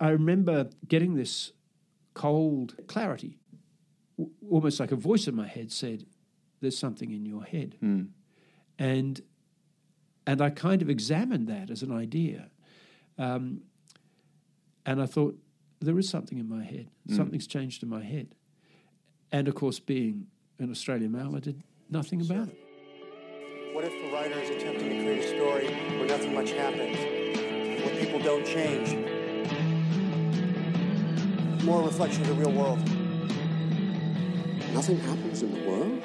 I remember getting this cold clarity, almost like a voice in my head said, there's something in your head. Mm. And I kind of examined that as an idea. And I thought, there is something in my head. Mm. Something's changed in my head. And, of course, being an Australian male, I did nothing about it. What if the writer is attempting to create a story where nothing much happens, where people don't change? More reflection of the real world. Nothing happens in the world?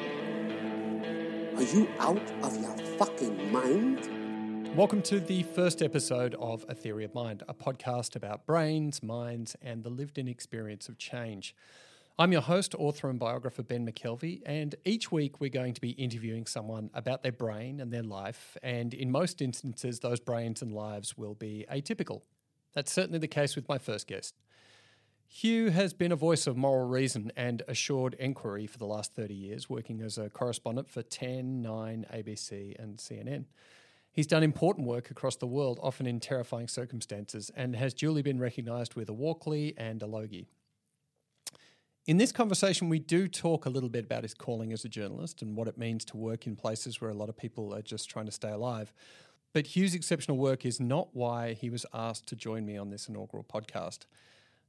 Are you out of your fucking mind? Welcome to the first episode of A Theory of Mind, a podcast about brains, minds, and the lived-in experience of change. I'm your host, author and biographer Ben McKelvey, and each week we're going to be interviewing someone about their brain and their life, and in most instances those brains and lives will be atypical. That's certainly the case with my first guest. Hugh has been a voice of moral reason and assured enquiry for the last 30 years, working as a correspondent for 10, 9, ABC and CNN. He's done important work across the world, often in terrifying circumstances, and has duly been recognised with a Walkley and a Logie. In this conversation, we do talk a little bit about his calling as a journalist and what it means to work in places where a lot of people are just trying to stay alive. But Hugh's exceptional work is not why he was asked to join me on this inaugural podcast.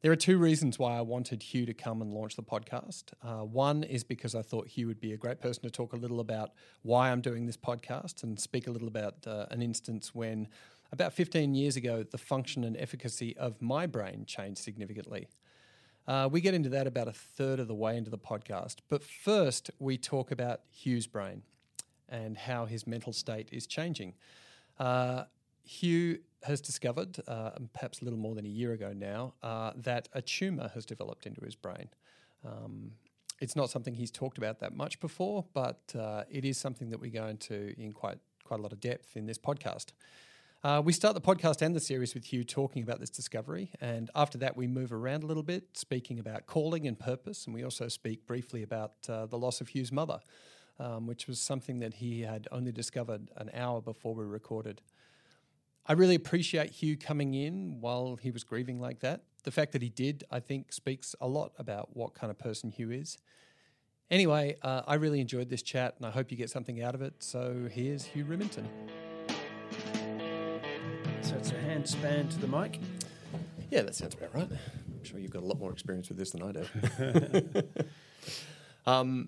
There are two reasons why I wanted Hugh to come and launch the podcast. One is because I thought Hugh would be a great person to talk a little about why I'm doing this podcast and speak a little about an instance when, about 15 years ago, the function and efficacy of my brain changed significantly. We get into that about a third of the way into the podcast. But first, we talk about Hugh's brain and how his mental state is changing. Hugh has discovered, perhaps a little more than a year ago now, that a tumour has developed into his brain. It's not something he's talked about that much before, but it is something that we go into in quite a lot of depth in this podcast. We start the podcast and the series with Hugh talking about this discovery, and after that we move around a little bit, speaking about calling and purpose, and we also speak briefly about the loss of Hugh's mother, which was something that he had only discovered an hour before we recorded. I really appreciate Hugh coming in while he was grieving like that. The fact that he did, I think, speaks a lot about what kind of person Hugh is. Anyway, I really enjoyed this chat and I hope you get something out of it. So here's Hugh Riminton. So it's a hand span to the mic? Yeah, that sounds about right. I'm sure you've got a lot more experience with this than I do.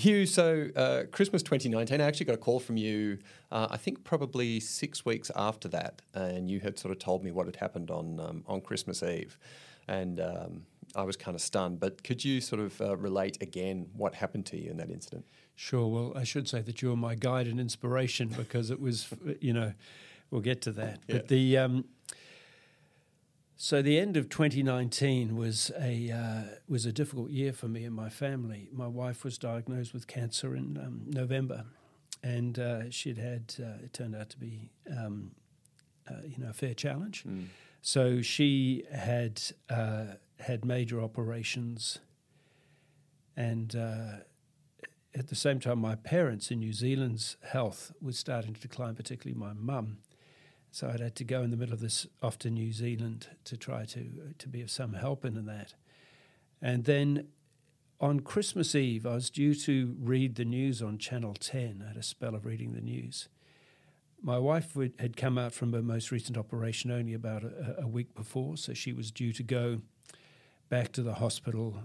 Hugh, so Christmas 2019, I actually got a call from you, I think probably 6 weeks after that, and you had sort of told me what had happened on Christmas Eve, and I was kind of stunned. But could you sort of relate again what happened to you in that incident? Sure. Well, I should say that you were my guide and inspiration because it was, you know, we'll get to that. Yeah. But the so the end of 2019 was a difficult year for me and my family. My wife was diagnosed with cancer in November, and she'd had it turned out to be a fair challenge. Mm. So she had had major operations, and at the same time, my parents in New Zealand's health was starting to decline, particularly my mum. So I'd had to go in the middle of this off to New Zealand to try to be of some help in that. And then on Christmas Eve, I was due to read the news on Channel 10. I had a spell of reading the news. My wife had come out from her most recent operation only about a week before, so she was due to go back to the hospital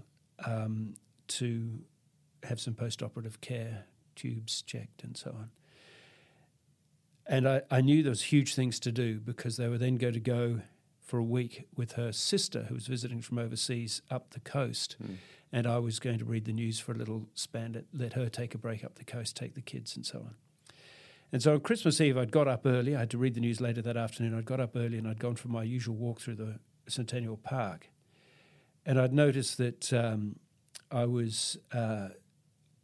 to have some post-operative care, tubes checked and so on. And I knew there was huge things to do because they were then going to go for a week with her sister who was visiting from overseas up the coast. Mm. And I was going to read the news for a little span, let her take a break up the coast, take the kids and so on. And so on Christmas Eve, I'd got up early. I had to read the news later that afternoon. I'd got up early and I'd gone for my usual walk through the Centennial Park, and I'd noticed that I was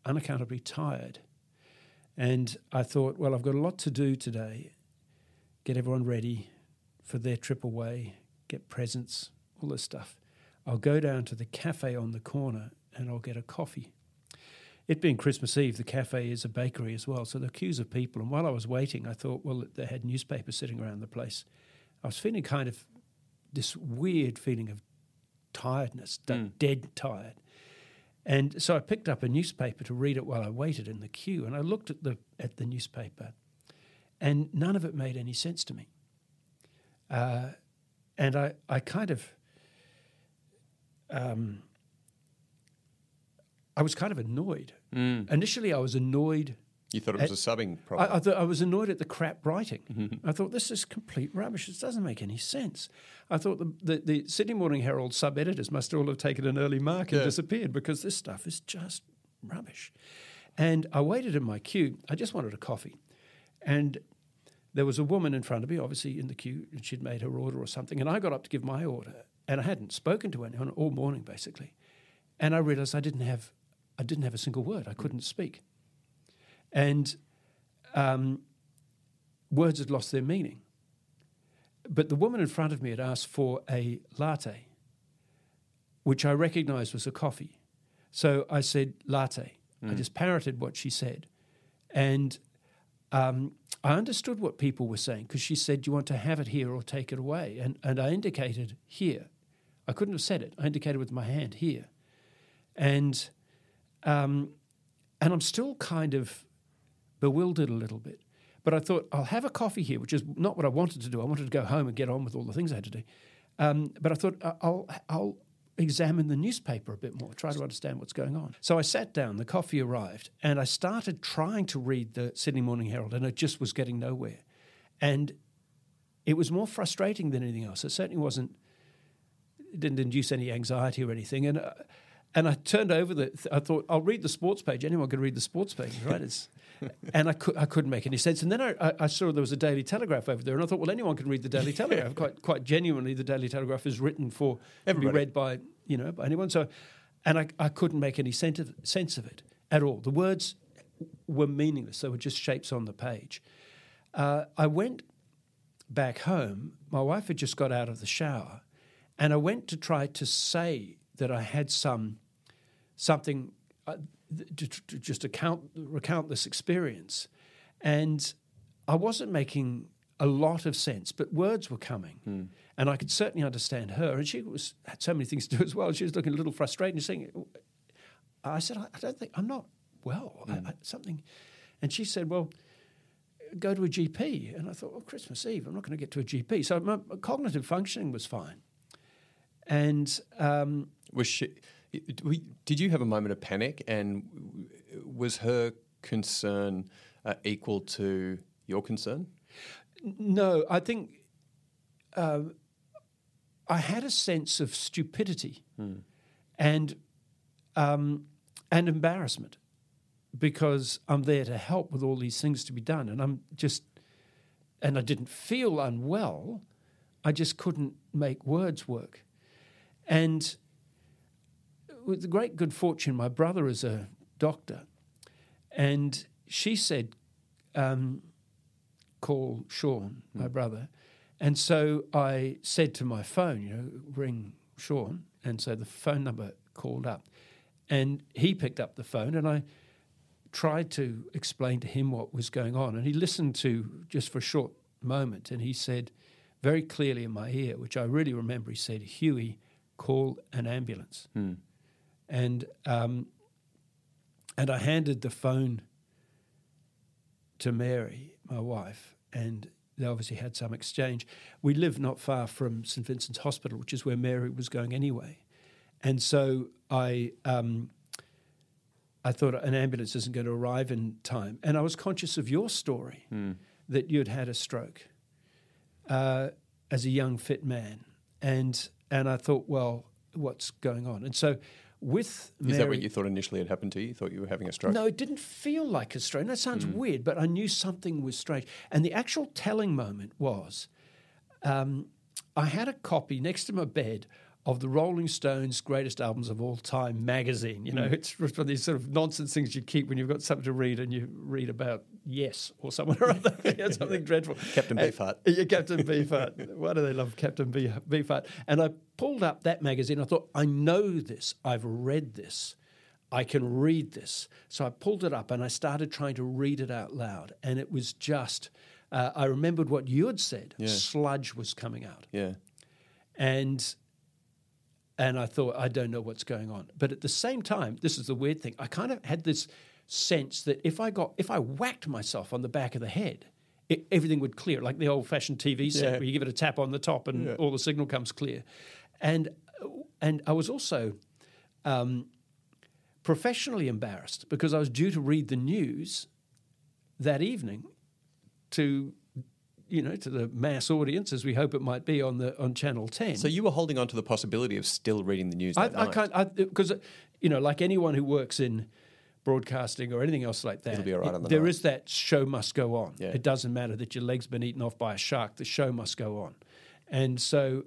unaccountably tired. And I thought, well, I've got a lot to do today, get everyone ready for their trip away, get presents, all this stuff. I'll go down to the cafe on the corner and I'll get a coffee. It being Christmas Eve, the cafe is a bakery as well, so there are queues of people. And while I was waiting, I thought, well, they had newspapers sitting around the place. I was feeling kind of this weird feeling of tiredness, dead tired. And so I picked up a newspaper to read it while I waited in the queue, and I looked at the newspaper, and none of it made any sense to me. And I kind of... I was kind of annoyed. Initially, I was annoyed... You thought it was a subbing problem. I thought I was annoyed at the crap writing. Mm-hmm. I thought, this is complete rubbish. This doesn't make any sense. I thought the Sydney Morning Herald sub-editors must all have taken an early mark and disappeared, because this stuff is just rubbish. And I waited in my queue. I just wanted a coffee. And there was a woman in front of me, obviously in the queue, and she'd made her order or something. And I got up to give my order. And I hadn't spoken to anyone all morning, basically. And I realised I didn't have a single word. I couldn't speak. And words had lost their meaning. But the woman in front of me had asked for a latte, which I recognised was a coffee. So I said, latte. I just parroted what she said. And I understood what people were saying, because she said, do you want to have it here or take it away? And I indicated here. I couldn't have said it. I indicated with my hand here. And I'm still kind of bewildered a little bit. But I thought, I'll have a coffee here, which is not what I wanted to do. I wanted to go home and get on with all the things I had to do. But I thought, I'll examine the newspaper a bit more, try to understand what's going on. So I sat down, the coffee arrived, and I started trying to read the Sydney Morning Herald, and it just was getting nowhere. And it was more frustrating than anything else. It certainly didn't induce any anxiety or anything. And I turned over I thought, I'll read the sports page. Anyone can read the sports page, right? And I couldn't make any sense. And then I saw there was a Daily Telegraph over there, and I thought, well, anyone can read the Daily Telegraph. Quite genuinely, the Daily Telegraph is written for everybody, to be read by anyone. So, and I couldn't make any sense of it at all. The words were meaningless. They were just shapes on the page. I went back home. My wife had just got out of the shower, and I went to try to say that I had something to just recount this experience. And I wasn't making a lot of sense, but words were coming. And I could certainly understand her. And she had so many things to do as well. She was looking a little frustrated and saying, I said, I don't think, I'm not well, something. And she said, well, go to a GP. And I thought, well, Christmas Eve, I'm not going to get to a GP. So my cognitive functioning was fine. And did you have a moment of panic? And was her concern equal to your concern? No, I think I had a sense of stupidity and embarrassment, because I'm there to help with all these things to be done, and I didn't feel unwell. I just couldn't make words work. And with great good fortune, my brother is a doctor, and she said, call Sean, my brother. And so I said to my phone, ring Sean. And so the phone number called up, and he picked up the phone, and I tried to explain to him what was going on. And he listened to just for a short moment, and he said very clearly in my ear, which I really remember, he said, Hughie, call an ambulance. And I handed the phone to Mary, my wife, and they obviously had some exchange. We live not far from St Vincent's Hospital, which is where Mary was going anyway. And so I thought, an ambulance isn't going to arrive in time. And I was conscious of your story, that you'd had a stroke as a young, fit man. And I thought, well, what's going on? And so with Mary... Is that what you thought initially had happened to you? You thought you were having a stroke? No, it didn't feel like a stroke. And that sounds weird, but I knew something was strange. And the actual telling moment was I had a copy next to my bed of the Rolling Stones' Greatest Albums of All Time magazine. You know, it's one of these sort of nonsense things you keep when you've got something to read and you read about Yes or someone or other, something dreadful. Captain Beefheart. Yeah, Captain Beefheart. Why do they love Captain Beefheart? And I pulled up that magazine. I thought, I know this. I've read this. I can read this. So I pulled it up and I started trying to read it out loud. And it was just, I remembered what you had said. Yeah. Sludge was coming out. Yeah. And I thought, I don't know what's going on. But at the same time, this is the weird thing, I kind of had this sense that if I whacked myself on the back of the head, everything would clear, like the old-fashioned TV set where you give it a tap on the top and all the signal comes clear. And I was also professionally embarrassed because I was due to read the news that evening to the mass audience, as we hope it might be on Channel 10. So you were holding on to the possibility of still reading the news that night. Because, like anyone who works in broadcasting or anything else like that, it'll be all right on the there night. Is that show must go on. Yeah. It doesn't matter that your leg's been eaten off by a shark. The show must go on. And so,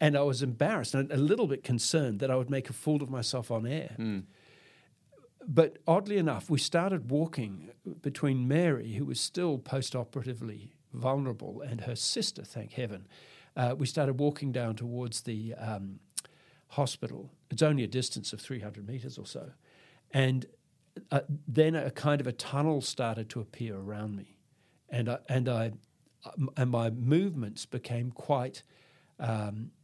and I was embarrassed and a little bit concerned that I would make a fool of myself on air. Mm. But oddly enough, we started walking between Mary, who was still post-operatively vulnerable, and her sister, thank heaven. We started walking down towards the hospital. It's only a distance of 300 metres or so. And then a kind of a tunnel started to appear around me. And my movements became quite, Mary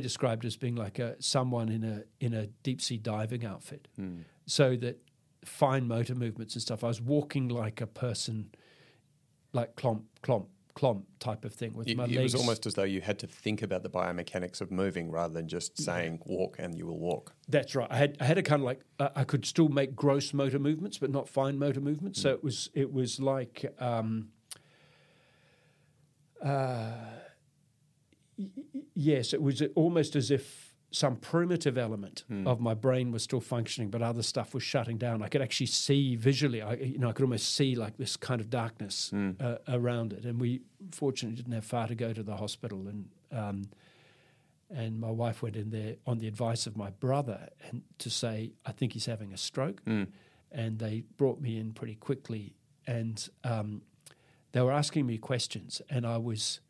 described as being like someone in a deep-sea diving outfit. Mm. So that fine motor movements and stuff. I was walking like a person, like clomp, clomp, clomp type of thing with my legs. It was almost as though you had to think about the biomechanics of moving rather than just saying walk and you will walk. That's right. I had a kind of like I could still make gross motor movements but not fine motor movements. Mm. So it was like yes, it was almost as if some primitive element of my brain was still functioning, but other stuff was shutting down. I could actually see visually. I could almost see like this kind of darkness around it. And we fortunately didn't have far to go to the hospital. And my wife went in there on the advice of my brother and to say, I think he's having a stroke. Mm. And they brought me in pretty quickly. And they were asking me questions, and I was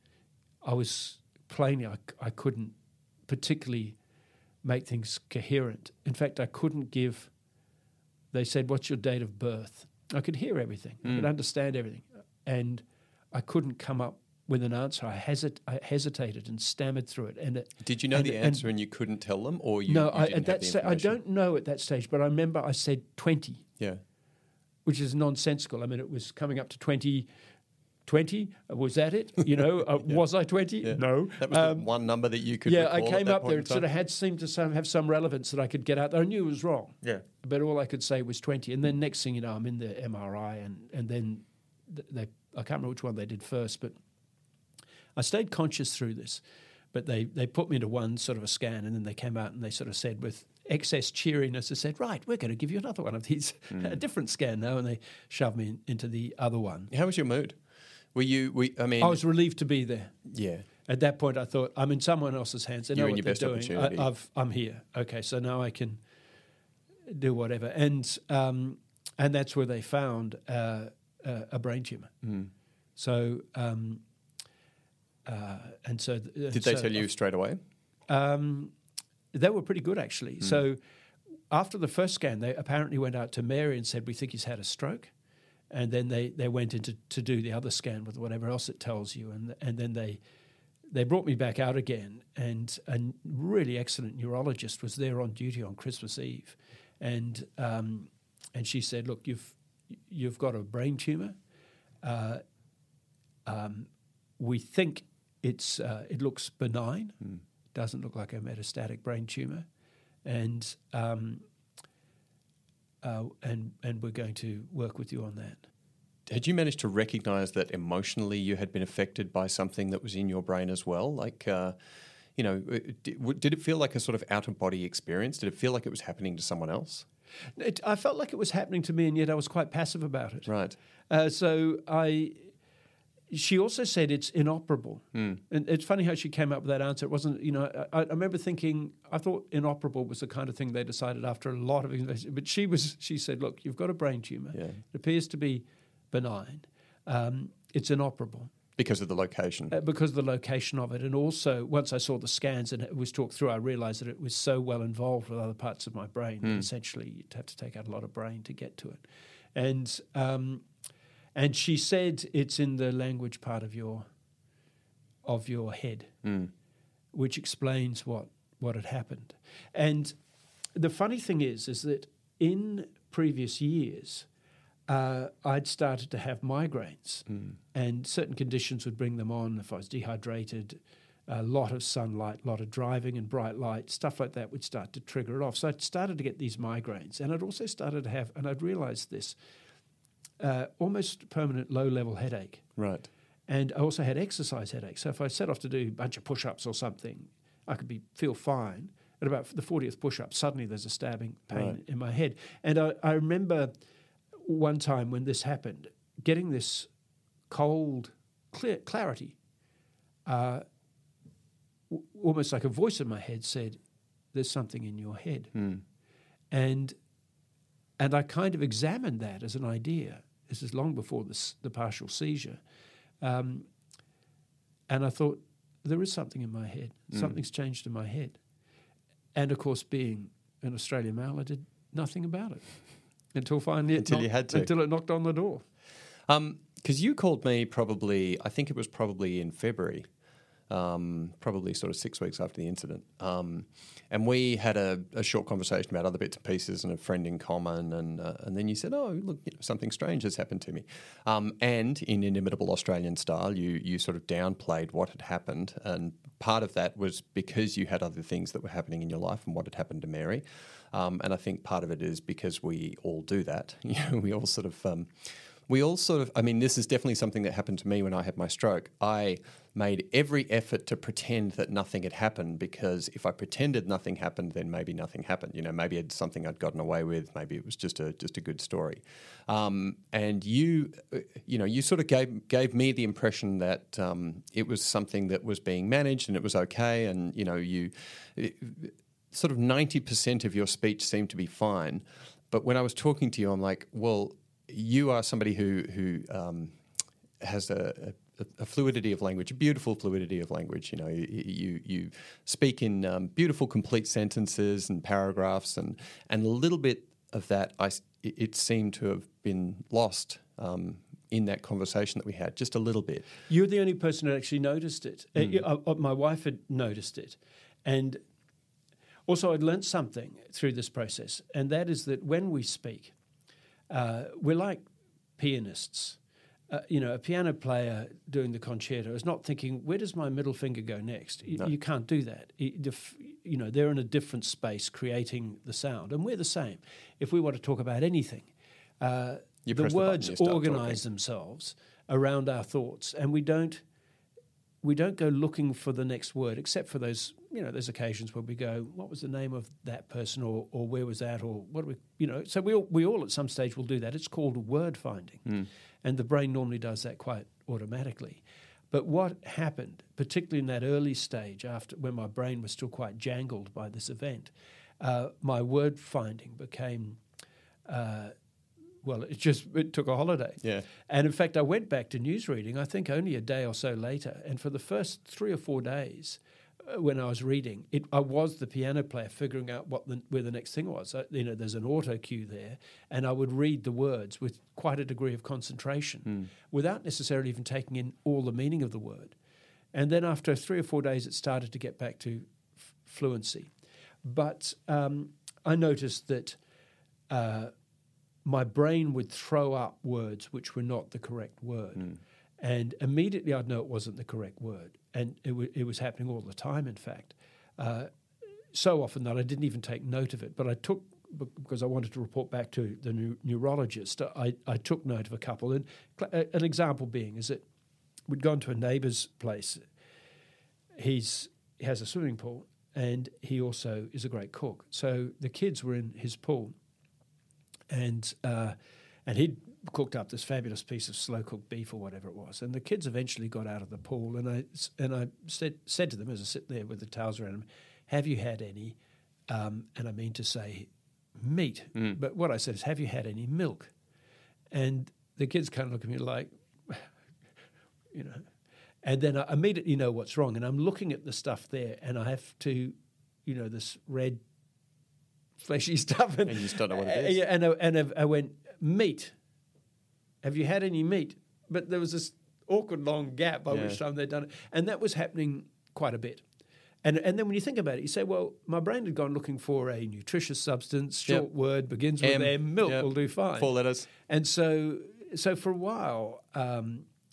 plainly I couldn't particularly make things coherent. In fact, I couldn't give... They said, what's your date of birth? I could hear everything. I could understand everything. And I couldn't come up with an answer. I hesitated and stammered through it. And did you know the answer and you couldn't tell them? Or you, no, you I, at that I don't know at that stage, but I remember I said 20. Yeah. Which is nonsensical. I mean, it was coming up to 20... 20? Was that it? Was I 20? Yeah. No. That was the one number that you could recall. Yeah, I came up there. It sort of seemed to have some relevance that I could get out there. I knew it was wrong. Yeah. But all I could say was 20. And then next thing you know, I'm in the MRI and then I can't remember which one they did first, but I stayed conscious through this. But they put me into one sort of a scan and then they came out and they sort of said with excess cheeriness, they said, right, we're going to give you another one of these, a different scan now, and they shoved me into the other one. How was your mood? I was relieved to be there. Yeah. At that point, I thought, I'm in someone else's hands. They know what they're doing. I'm here. Okay, so now I can do whatever. And that's where they found a brain tumour. Mm. So, and so... Did they tell you straight away? They were pretty good, actually. Mm. So after the first scan, they apparently went out to Mary and said, we think he's had a stroke. And then they went in to do the other scan with whatever else it tells you. And then they brought me back out again. And a really excellent neurologist was there on duty on Christmas Eve. And she said, look, you've got a brain tumour. We think it looks benign. Mm. Doesn't look like a metastatic brain tumour. And we're going to work with you on that. Had you managed to recognise that emotionally you had been affected by something that was in your brain as well? Like, did it feel like a sort of out-of-body experience? Did it feel like it was happening to someone else? I felt like it was happening to me, and yet I was quite passive about it. Right. So I, She also said it's inoperable. Mm. And it's funny how she came up with that answer. It wasn't, you know, I remember thinking, I thought inoperable was the kind of thing they decided after a lot of investigation. But she said, look, you've got a brain tumour. Yeah. It appears to be benign. It's inoperable. Because of the location. Because of the location of it. And also, once I saw the scans and it was talked through, I realised that it was so well involved with other parts of my brain. Mm. Essentially, you'd have to take out a lot of brain to get to it. And she said it's in the language part of your head, which explains what had happened. And the funny thing is that in previous years, I'd started to have migraines, and certain conditions would bring them on. If I was dehydrated, a lot of sunlight, a lot of driving and bright light, stuff like that would start to trigger it off. So I'd started to get these migraines, and I'd also started to have, and I'd realised this, almost permanent low-level headache. Right. And I also had exercise headaches. So if I set off to do a bunch of push-ups or something, I could feel fine. At about the 40th push-up, suddenly there's a stabbing pain in my head. And I remember one time when this happened, getting this cold clarity, almost like a voice in my head said, there's something in your head. Mm. And I kind of examined that as an idea. This is long before the partial seizure. And I thought, there is something in my head. Something's changed in my head. And, of course, being an Australian male, I did nothing about it until finally until it knocked on the door. Because you called me probably, I think it was probably in February, probably sort of 6 weeks after the incident. And we had a short conversation about other bits and pieces and a friend in common. And then you said, oh, look, you know, something strange has happened to me. And in inimitable Australian style, you sort of downplayed what had happened. And part of that was because you had other things that were happening in your life and what had happened to Mary. And I think part of it is because we all do that. You know, we all sort of... I mean, this is definitely something that happened to me when I had my stroke. I made every effort to pretend that nothing had happened, because if I pretended nothing happened, then maybe nothing happened. You know, maybe it's something I'd gotten away with. Maybe it was just a good story. And you sort of gave me the impression that it was something that was being managed and it was okay. And you know, sort of 90% of your speech seemed to be fine, but when I was talking to you, I'm like, well, you are somebody who has a fluidity of language, a beautiful fluidity of language. You know, you speak in beautiful, complete sentences and paragraphs, and a little bit of that it seemed to have been lost in that conversation that we had, just a little bit. You're the only person who actually noticed it. My wife had noticed it, and also I'd learnt something through this process, and that is that when we speak, we're like pianists. You know, a piano player doing the concerto is not thinking, where does my middle finger go next? You can't do that. You know, they're in a different space creating the sound, and we're the same. If we want to talk about anything, the words organise themselves around our thoughts, and we don't go looking for the next word, except for those, you know, there's occasions where we go, what was the name of that person, or where was that, or what do we, you know, so we all at some stage will do that. It's called word finding. Mm. And the brain normally does that quite automatically. But what happened, particularly in that early stage after when my brain was still quite jangled by this event, my word finding became... it took a holiday. Yeah. And in fact, I went back to newsreading, I think only a day or so later. And for the first 3 or 4 days when I was reading, I was the piano player figuring out where the next thing was. You know, there's an auto cue there, and I would read the words with quite a degree of concentration without necessarily even taking in all the meaning of the word. And then after 3 or 4 days, it started to get back to fluency. But I noticed that... my brain would throw up words which were not the correct word. Mm. And immediately I'd know it wasn't the correct word. And it was happening all the time, in fact. So often that I didn't even take note of it. But I took, because I wanted to report back to the neurologist, I took note of a couple. And an example being is that we'd gone to a neighbour's place. He has a swimming pool, and he also is a great cook. So the kids were in his pool. And he'd cooked up this fabulous piece of slow-cooked beef or whatever it was. And the kids eventually got out of the pool, and I said to them as I sit there with the towels around them, have you had any, and I mean to say meat, but what I said is, have you had any milk? And the kids kind of look at me like, you know. And then I immediately know what's wrong, and I'm looking at the stuff there, and I have to, you know, this red, fleshy stuff. And you just don't know what it is. And I went, meat. Have you had any meat? But there was this awkward long gap by which time they'd done it. And that was happening quite a bit. And then when you think about it, you say, well, my brain had gone looking for a nutritious substance, short word, begins with M, milk will do fine. 4 letters. And so for a while,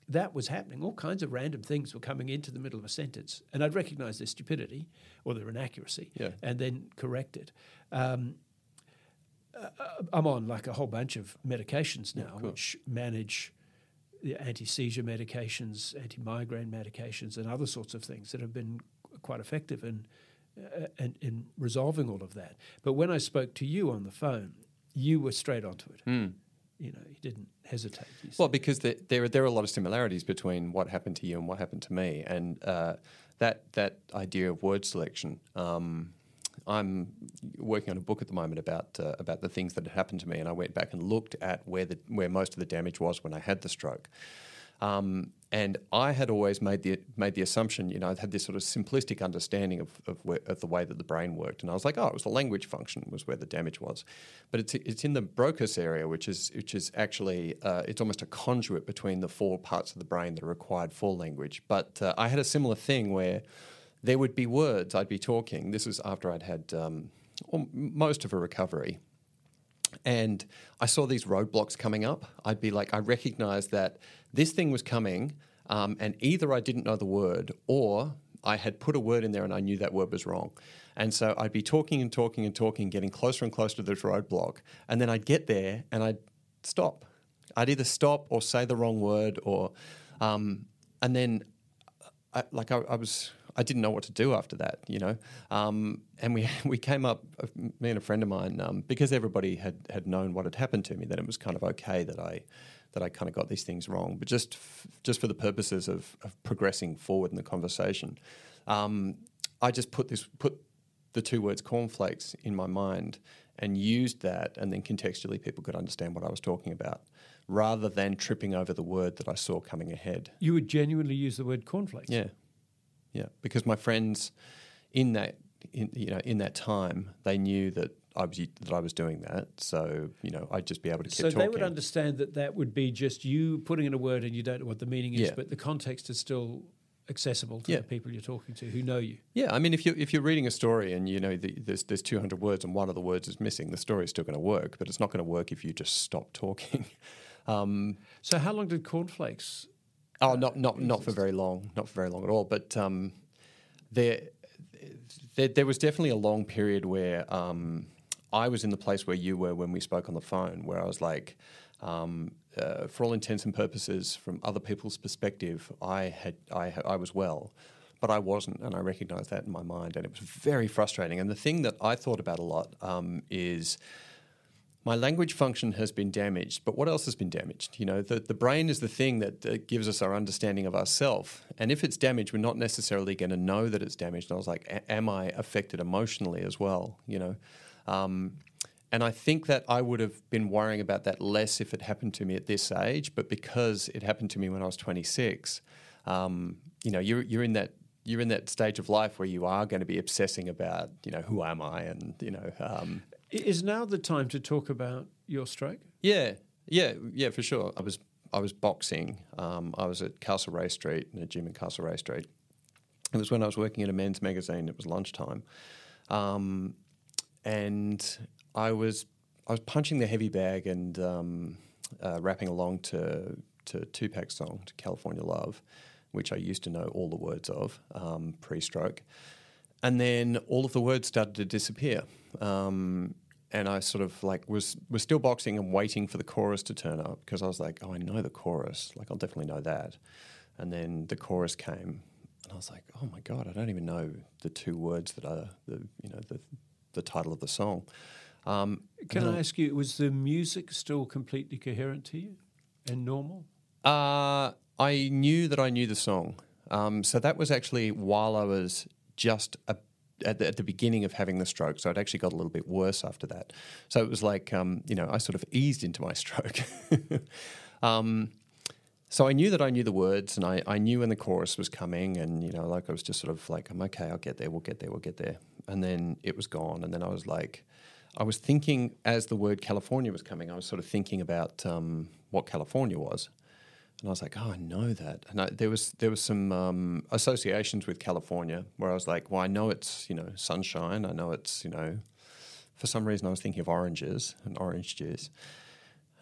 that was happening. All kinds of random things were coming into the middle of a sentence. And I'd recognise their stupidity or their inaccuracy and then correct it. I'm on like a whole bunch of medications now, which manage the anti-seizure medications, anti-migraine medications and other sorts of things that have been quite effective in resolving all of that. But when I spoke to you on the phone, you were straight onto it. You know, you didn't hesitate. You well, because there are a lot of similarities between what happened to you and what happened to me, and that idea of word selection. I'm working on a book at the moment about the things that had happened to me, and I went back and looked at where most of the damage was when I had the stroke. And I had always made the assumption, you know, I'd had this sort of simplistic understanding of the way that the brain worked, and I was like, oh, it was the language function was where the damage was, but it's in the Broca's area, which is actually it's almost a conduit between the 4 parts of the brain that are required for language. But I had a similar thing where there would be words I'd be talking. This was after I'd had most of a recovery. And I saw these roadblocks coming up. I'd be like, I recognised that this thing was coming, and either I didn't know the word or I had put a word in there and I knew that word was wrong. And so I'd be talking and talking and talking, getting closer and closer to this roadblock, and then I'd get there and I'd stop. I'd either stop or say the wrong word, or and then I didn't know what to do after that, you know. And we came up, me and a friend of mine, because everybody had known what had happened to me, that it was kind of okay that I kind of got these things wrong. But just for the purposes of progressing forward in the conversation, I just put the 2 words cornflakes in my mind and used that, and then contextually people could understand what I was talking about, rather than tripping over the word that I saw coming ahead. You would genuinely use the word cornflakes? Yeah. Yeah, because my friends in that time, they knew that I was doing that, so you know I'd just be able to keep talking. So they would understand that would be just you putting in a word and you don't know what the meaning is, but the context is still accessible to the people you're talking to who know you. Yeah, I mean, if you're reading a story and you know there's 200 words and one of the words is missing, the story's still going to work, but it's not going to work if you just stop talking. So how long did cornflakes? Oh, not for very long, not for very long at all. But there was definitely a long period where I was in the place where you were when we spoke on the phone, where I was like, for all intents and purposes, from other people's perspective, I was well, but I wasn't, and I recognised that in my mind, and it was very frustrating. And the thing that I thought about a lot is, my language function has been damaged, but what else has been damaged? You know, the brain is the thing that gives us our understanding of ourselves. And if it's damaged, we're not necessarily going to know that it's damaged. And I was like, am I affected emotionally as well? You know, and I think that I would have been worrying about that less if it happened to me at this age. But because it happened to me when I was 26, you know, you're in that stage of life where you are going to be obsessing about, you know, who am I, and you know. Is now the time to talk about your stroke? Yeah, for sure. I was boxing. I was at Castle Ray Street, in a gym in Castle Ray Street. It was when I was working at a men's magazine. It was lunchtime, and I was punching the heavy bag and rapping along to Tupac's song, to California Love, which I used to know all the words of pre-stroke. And then all of the words started to disappear. And I sort of like was still boxing and waiting for the chorus to turn up, because I was like, oh, I know the chorus. Like, I'll definitely know that. And then the chorus came and I was like, oh my God, I don't even know the 2 words that are the title of the song. Can I ask you, was the music still completely coherent to you and normal? I knew that I knew the song. So that was actually while I was just at the beginning of having the stroke. So it actually got a little bit worse after that. So it was like, I sort of eased into my stroke. So I knew that I knew the words, and I knew when the chorus was coming, and, I was just sort of like, I'm okay, I'll get there, we'll get there. And then it was gone. And then I was like, I was thinking as the word California was coming, I was sort of thinking about what California was. And I was like, oh, I know that. And there was some associations with California where I was like, well, I know it's, sunshine. I know it's, for some reason I was thinking of oranges and orange juice.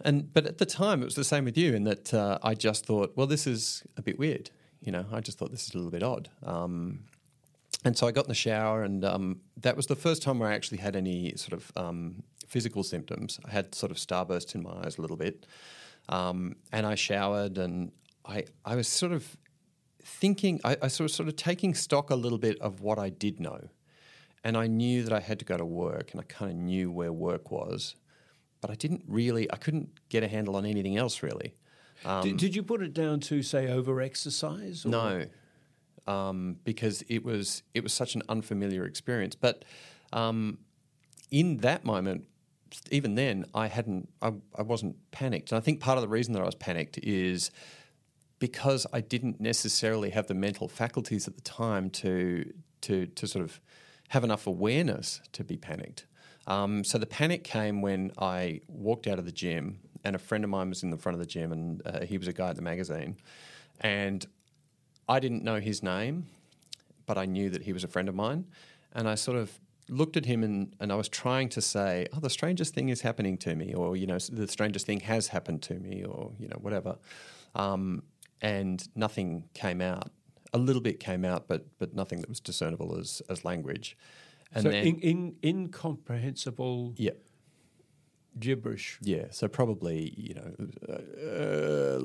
But at the time it was the same with you in that I just thought, well, this is a bit weird. I just thought this is a little bit odd. And so I got in the shower, and that was the first time where I actually had any sort of physical symptoms. I had sort of starburst in my eyes a little bit. And I showered, and I was sort of thinking, I sort of taking stock a little bit of what I did know. And I knew that I had to go to work, and I kind of knew where work was. But I couldn't get a handle on anything else really. Did you put it down to, say, over-exercise? Or? No, because it was such an unfamiliar experience. But in that moment, even then, I wasn't panicked. And I think part of the reason that I was panicked is because I didn't necessarily have the mental faculties at the time to sort of have enough awareness to be panicked. So the panic came when I walked out of the gym, and a friend of mine was in the front of the gym, and he was a guy at the magazine, and I didn't know his name, but I knew that he was a friend of mine, and I sort of looked at him and I was trying to say, oh, the strangest thing is happening to me, or, the strangest thing has happened to me, or, whatever. And nothing came out. A little bit came out, but nothing that was discernible as language. And so then, incomprehensible gibberish. Yeah, so probably, a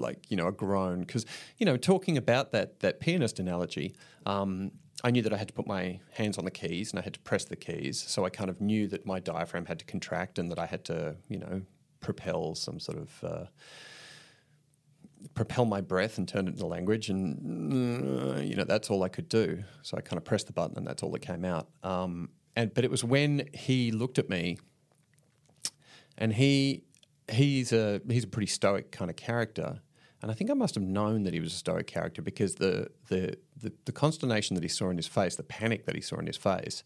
groan. Because, talking about that pianist analogy, I knew that I had to put my hands on the keys and I had to press the keys. So I kind of knew that my diaphragm had to contract and that I had to, propel some sort of... propel my breath and turn it into language, and that's all I could do. So I kind of pressed the button, and that's all that came out. But it was when he looked at me, and he's a pretty stoic kind of character, and I think I must have known that he was a stoic character because the consternation that he saw in his face, the panic that he saw in his face,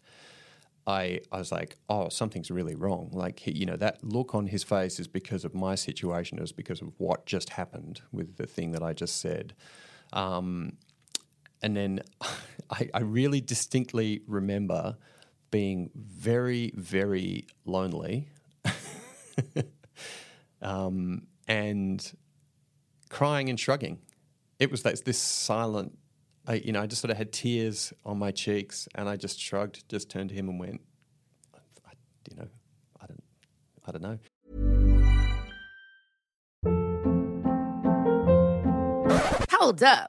I was like, oh, something's really wrong. Like, that look on his face is because of my situation, is because of what just happened with the thing that I just said. And then I really distinctly remember being very, very lonely and crying and shrugging. It was this silent... I just sort of had tears on my cheeks, and I just shrugged, just turned to him and went, I don't know. Hold up.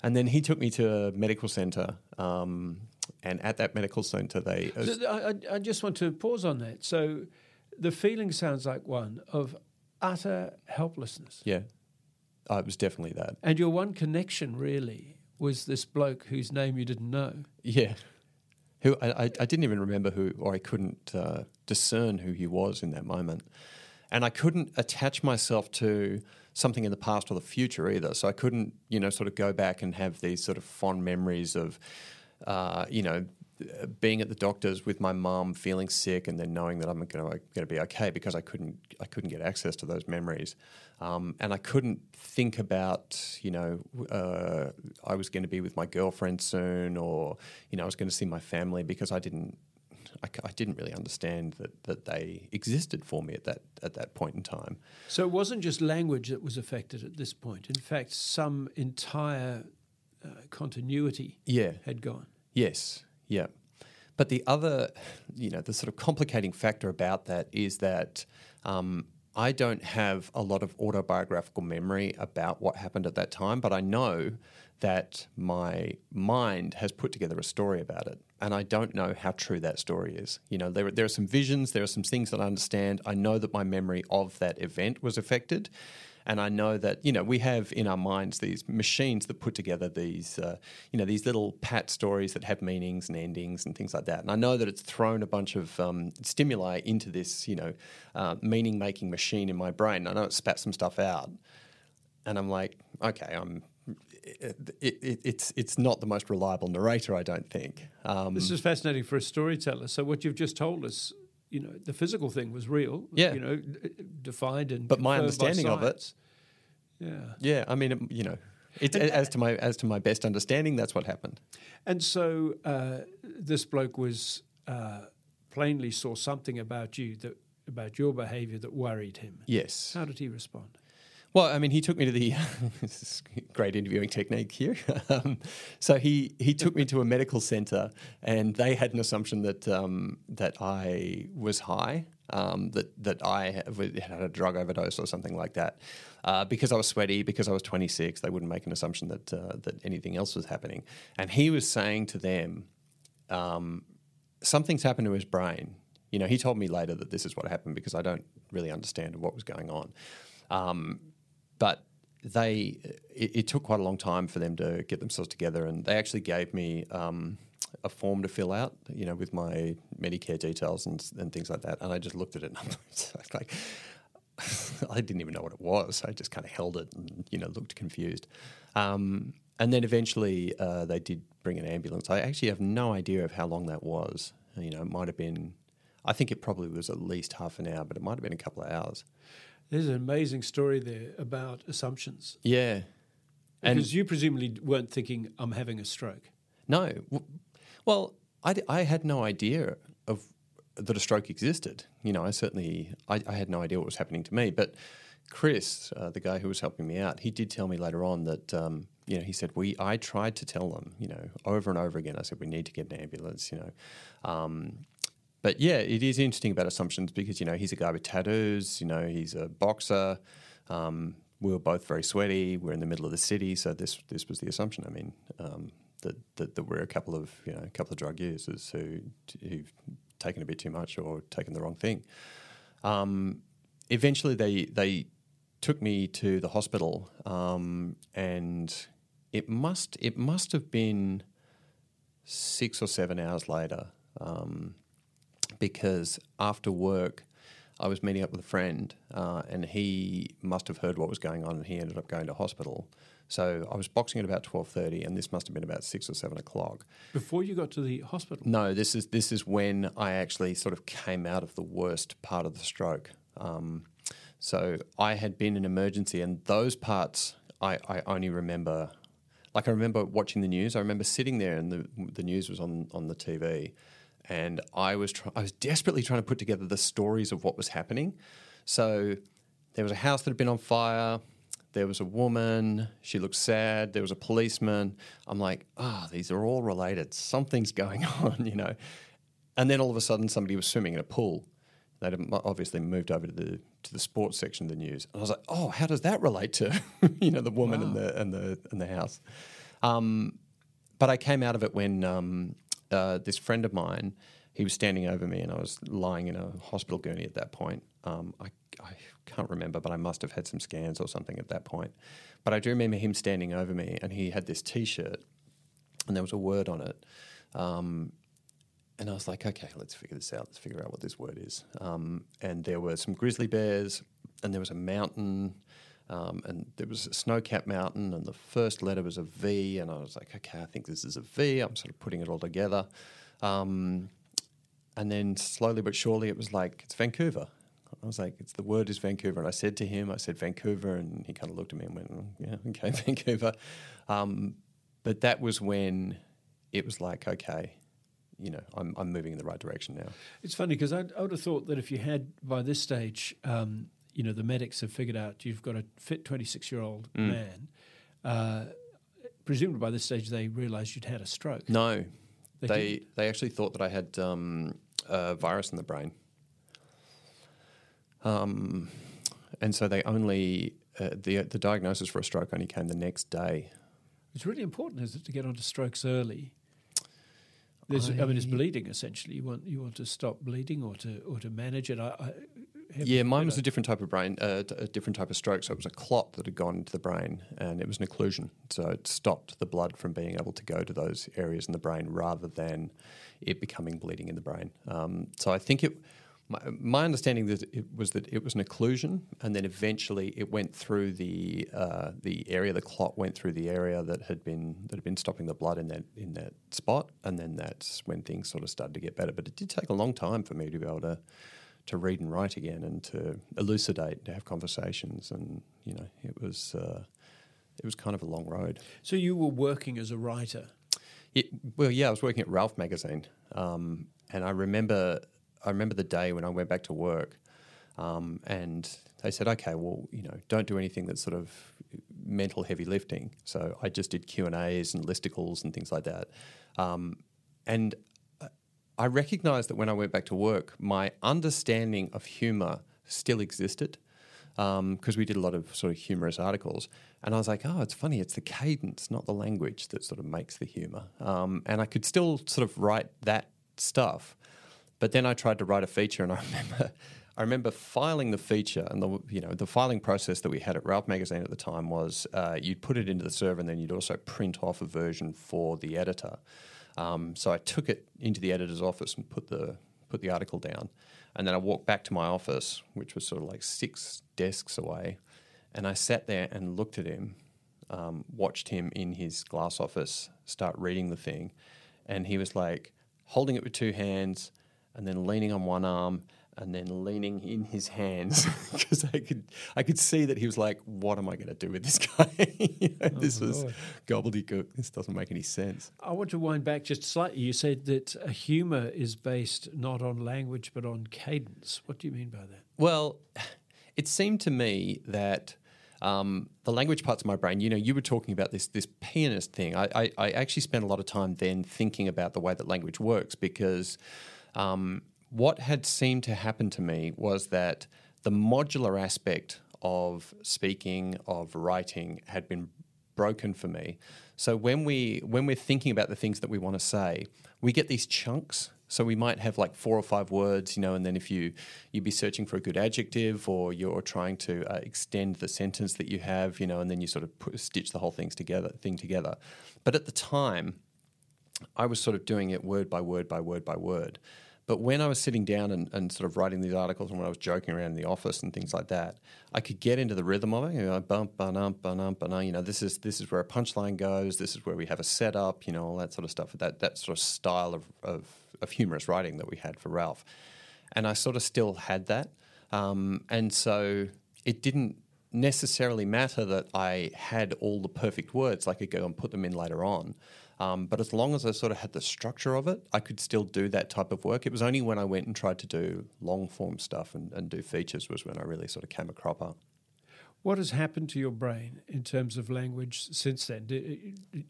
And then he took me to a medical centre, and at that medical centre they... I just want to pause on that. So the feeling sounds like one of utter helplessness. Yeah, it was definitely that. And your one connection really was this bloke whose name you didn't know. Yeah, who I didn't even remember who, or I couldn't discern who he was in that moment. And I couldn't attach myself to something in the past or the future either. So I couldn't, sort of go back and have these sort of fond memories of, being at the doctor's with my mum, feeling sick, and then knowing that I'm going to be okay, because I couldn't get access to those memories, and I couldn't think about I was going to be with my girlfriend soon, or I was going to see my family, because I didn't I didn't really understand that they existed for me at that point in time. So it wasn't just language that was affected at this point. In fact, some entire continuity had gone. Yes, yeah. But the other, the sort of complicating factor about that is that I don't have a lot of autobiographical memory about what happened at that time, but I know that my mind has put together a story about it, and I don't know how true that story is. There are some visions, there are some things that I understand. I know that my memory of that event was affected, and I know that, we have in our minds these machines that put together these, these little pat stories that have meanings and endings and things like that. And I know that it's thrown a bunch of stimuli into this, meaning-making machine in my brain. I know it spat some stuff out, and I'm like, okay, It's not the most reliable narrator, I don't think. This is fascinating for a storyteller. So what you've just told us, the physical thing was real, defined and but my understanding of it, as to my best understanding, that's what happened. And so this bloke was plainly saw something about you about your behaviour that worried him. Yes. How did he respond? Well, he took me to the this is great interviewing technique here. So he took me to a medical centre, and they had an assumption that I was high, that I had a drug overdose or something like that. Because I was sweaty, because I was 26, they wouldn't make an assumption that anything else was happening. And he was saying to them, something's happened to his brain. He told me later that this is what happened because I don't really understand what was going on. But it took quite a long time for them to get themselves together, and they actually gave me a form to fill out, with my Medicare details and things like that. And I just looked at it, and I'm like, I didn't even know what it was. I just kind of held it and looked confused. And then eventually they did bring an ambulance. I actually have no idea of how long that was. It might have been. I think it probably was at least half an hour, but it might have been a couple of hours. There's an amazing story there about assumptions. Yeah. Because you presumably weren't thinking, I'm having a stroke. No. Well, I had no idea that a stroke existed. I had no idea what was happening to me. But Chris, the guy who was helping me out, he did tell me later on that, he said, I tried to tell them, over and over again. I said, we need to get an ambulance, But, it is interesting about assumptions because, he's a guy with tattoos, he's a boxer. We were both very sweaty. We're in the middle of the city, so this was the assumption. That we're a couple of, drug users who've taken a bit too much or taken the wrong thing. Eventually they took me to the hospital, and it must have been 6 or 7 hours later, because after work I was meeting up with a friend and he must have heard what was going on and he ended up going to hospital. So I was boxing at about 12:30 and this must have been about 6 or 7 o'clock. Before you got to the hospital? No, this is when I actually sort of came out of the worst part of the stroke. So I had been in emergency and those parts I only remember. Like I remember watching the news. I remember sitting there and the news was on the TV. And I was desperately trying to put together the stories of what was happening. So there was a house that had been on fire. There was a woman. She looked sad. There was a policeman. I'm like, these are all related. Something's going on, And then all of a sudden somebody was swimming in a pool. They'd obviously moved over to the sports section of the news. And I was like, how does that relate to, the woman and the house? But I came out of it when... this friend of mine, he was standing over me and I was lying in a hospital gurney at that point. I can't remember, but I must have had some scans or something at that point. But I do remember him standing over me and he had this T-shirt and there was a word on it. And I was like, okay, let's figure this out. Let's figure out what this word is. And there were some grizzly bears and there was a mountain and there was a snow-capped mountain and the first letter was a V and I was like, okay, I think this is a V. I'm sort of putting it all together. And then slowly but surely it was like, it's Vancouver. I was like, the word is Vancouver. And I said to him, Vancouver, and he kind of looked at me and went, yeah, okay, Vancouver. But that was when it was like, okay, you know, I'm moving in the right direction now. It's funny because I would have thought that if you had by this stage, you know, the medics have figured out you've got a fit 26-year-old man. Presumably by this stage they realised you'd had a stroke. No, they actually thought that I had a virus in the brain. And so they only the diagnosis for a stroke only came the next day. It's really important, is it, to get onto strokes early? I mean, it's bleeding essentially. You want to stop bleeding or to manage it. Mine was a different type of brain, a different type of stroke. So it was a clot that had gone into the brain, and it was an occlusion. So it stopped the blood from being able to go to those areas in the brain, rather than it becoming bleeding in the brain. So I think my understanding that it was an occlusion, and then eventually it went through the area. The clot went through the area that had been stopping the blood in that spot, and then that's when things sort of started to get better. But it did take a long time for me to be able to read and write again, and to elucidate, to have conversations, and you know, it was kind of a long road. So you were working as a writer. I was working at Ralph magazine, and I remember the day when I went back to work, and they said, okay, well, you know, don't do anything that's sort of mental heavy lifting. So I just did Q&As and listicles and things like that. And I recognised that when I went back to work, my understanding of humour still existed, because we did a lot of sort of humorous articles. And I was like, oh, it's funny, it's the cadence, not the language, that sort of makes the humour. And I could still sort of write that stuff. But then I tried to write a feature, and I remember filing the feature, and the filing process that we had at Ralph magazine at the time was you'd put it into the server, and then you'd also print off a version for the editor. So I took it into the editor's office and put the article down, and then I walked back to my office, which was sort of like 6 desks away, and I sat there and looked at him, watched him in his glass office start reading the thing, and he was like holding it with 2 hands. And then leaning on one arm, and then leaning in his hands, because I could see that he was like, "What am I going to do with this guy? You know, this was gobbledygook. This doesn't make any sense." I want to wind back just slightly. You said that humour is based not on language but on cadence. What do you mean by that? Well, it seemed to me that the language parts of my brain, you know, you were talking about this pianist thing. I actually spent a lot of time then thinking about the way that language works, because what had seemed to happen to me was that the modular aspect of speaking, of writing, had been broken for me. So when we're thinking about the things that we want to say, we get these chunks. So we might have like 4 or 5 words, you know, and then if you'd be searching for a good adjective, or you're trying to extend the sentence that you have, you know, and then you sort of stitch the whole thing together. But at the time, I was sort of doing it word by word by word by word. But when I was sitting down and sort of writing these articles, and when I was joking around in the office and things like that, I could get into the rhythm of it. You know, bum, ba-dum, ba-dum, ba-dum, you know, this is where a punchline goes, this is where we have a setup, you know, all that sort of stuff, that sort of style of humorous writing that we had for Ralph. And I sort of still had that. And so it didn't necessarily matter that I had all the perfect words. I could go and put them in later on. But as long as I sort of had the structure of it, I could still do that type of work. It was only when I went and tried to do long-form stuff and do features was when I really sort of came a cropper. What has happened to your brain in terms of language since then?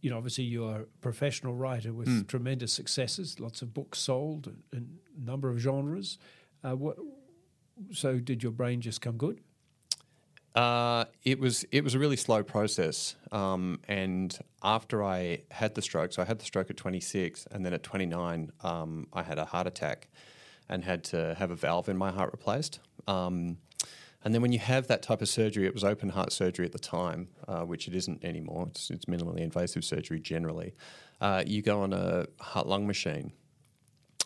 You know, obviously you're a professional writer with tremendous successes, lots of books sold in a number of genres. So did your brain just come good? It was a really slow process, and after I had the stroke, so I had the stroke at 26, and then at 29 I had a heart attack and had to have a valve in my heart replaced. And then when you have that type of surgery, it was open heart surgery at the time, which it isn't anymore, it's minimally invasive surgery generally. You go on a heart-lung machine.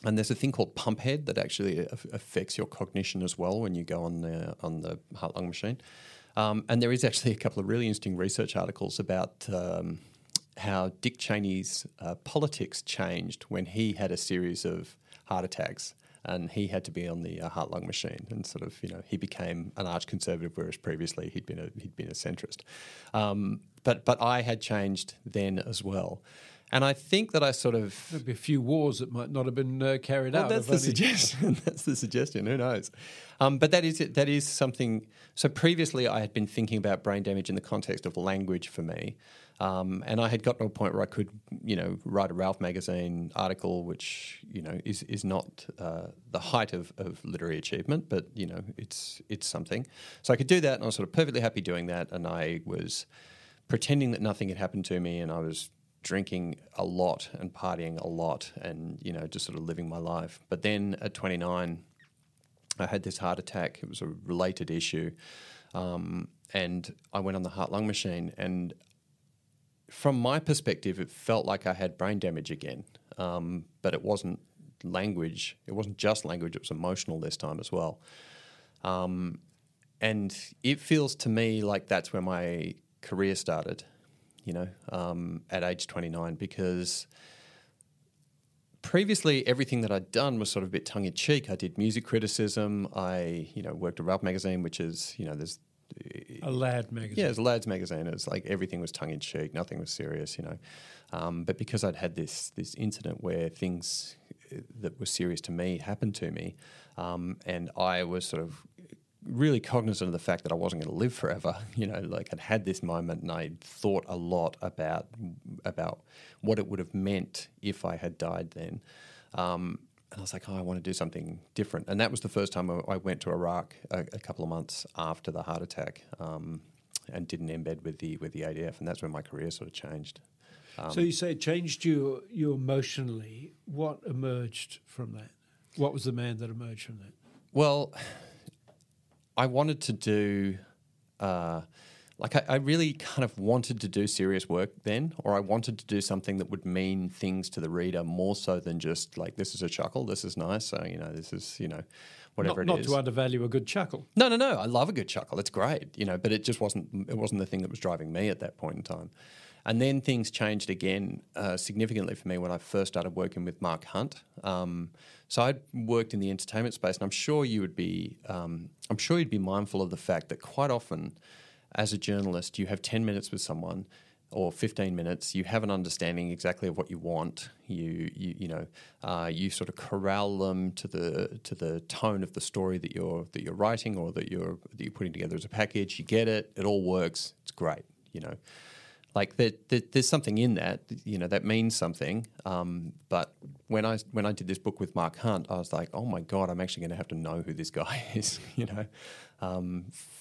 And there's a thing called pump head that actually affects your cognition as well when you go on the heart-lung machine. And there is actually a couple of really interesting research articles about how Dick Cheney's politics changed when he had a series of heart attacks and he had to be on the heart-lung machine, and sort of, you know, he became an arch-conservative, whereas previously he'd been a centrist. But I had changed then as well. And I think that I sort of... There'd be a few wars that might not have been carried out. That's the suggestion. That's the suggestion. Who knows? But that is it. That is something... So previously I had been thinking about brain damage in the context of language for me. And I had gotten to a point where I could, you know, write a Ralph magazine article, which, you know, is not the height of literary achievement, but, you know, it's something. So I could do that, and I was sort of perfectly happy doing that, and I was pretending that nothing had happened to me, and I was drinking a lot and partying a lot and, you know, just sort of living my life. But then at 29, I had this heart attack. It was a related issue. And I went on the heart-lung machine, and from my perspective, it felt like I had brain damage again. But it wasn't language. It wasn't just language. It was emotional this time as well. And it feels to me like that's where my career started, you know, at age 29, because previously everything that I'd done was sort of a bit tongue-in-cheek. I did music criticism. I, you know, worked at Ralph magazine, which is, you know, there's... A lad magazine. Yeah, it was a lads magazine. It's like everything was tongue-in-cheek. Nothing was serious, you know. But because I'd had this incident where things that were serious to me happened to me, and I was sort of really cognizant of the fact that I wasn't going to live forever. You know, like I'd had this moment, and I thought a lot about what it would have meant if I had died then. And I was like, oh, I want to do something different. And that was the first time I went to Iraq a couple of months after the heart attack, and did an embed with the ADF, and that's when my career sort of changed. So you say it changed you emotionally. What emerged from that? What was the man that emerged from that? Well, I wanted to do, I really kind of wanted to do serious work then, or I wanted to do something that would mean things to the reader more so than just like, this is a chuckle, this is nice, so, you know, this is, you know, whatever it is. Not to undervalue a good chuckle. No, I love a good chuckle, it's great, you know, but it just wasn't the thing that was driving me at that point in time. And then things changed again significantly for me when I first started working with Mark Hunt. So I'd worked in the entertainment space, and I'm sure you'd be mindful of the fact that quite often as a journalist you have 10 minutes with someone or 15 minutes, you have an understanding exactly of what you want. You sort of corral them to the tone of the story that you're writing or that you're putting together as a package. You get it, it all works, it's great, you know. Like there's something in that, you know, that means something. But when I did this book with Mark Hunt, I was like, oh my God, I'm actually going to have to know who this guy is, you know.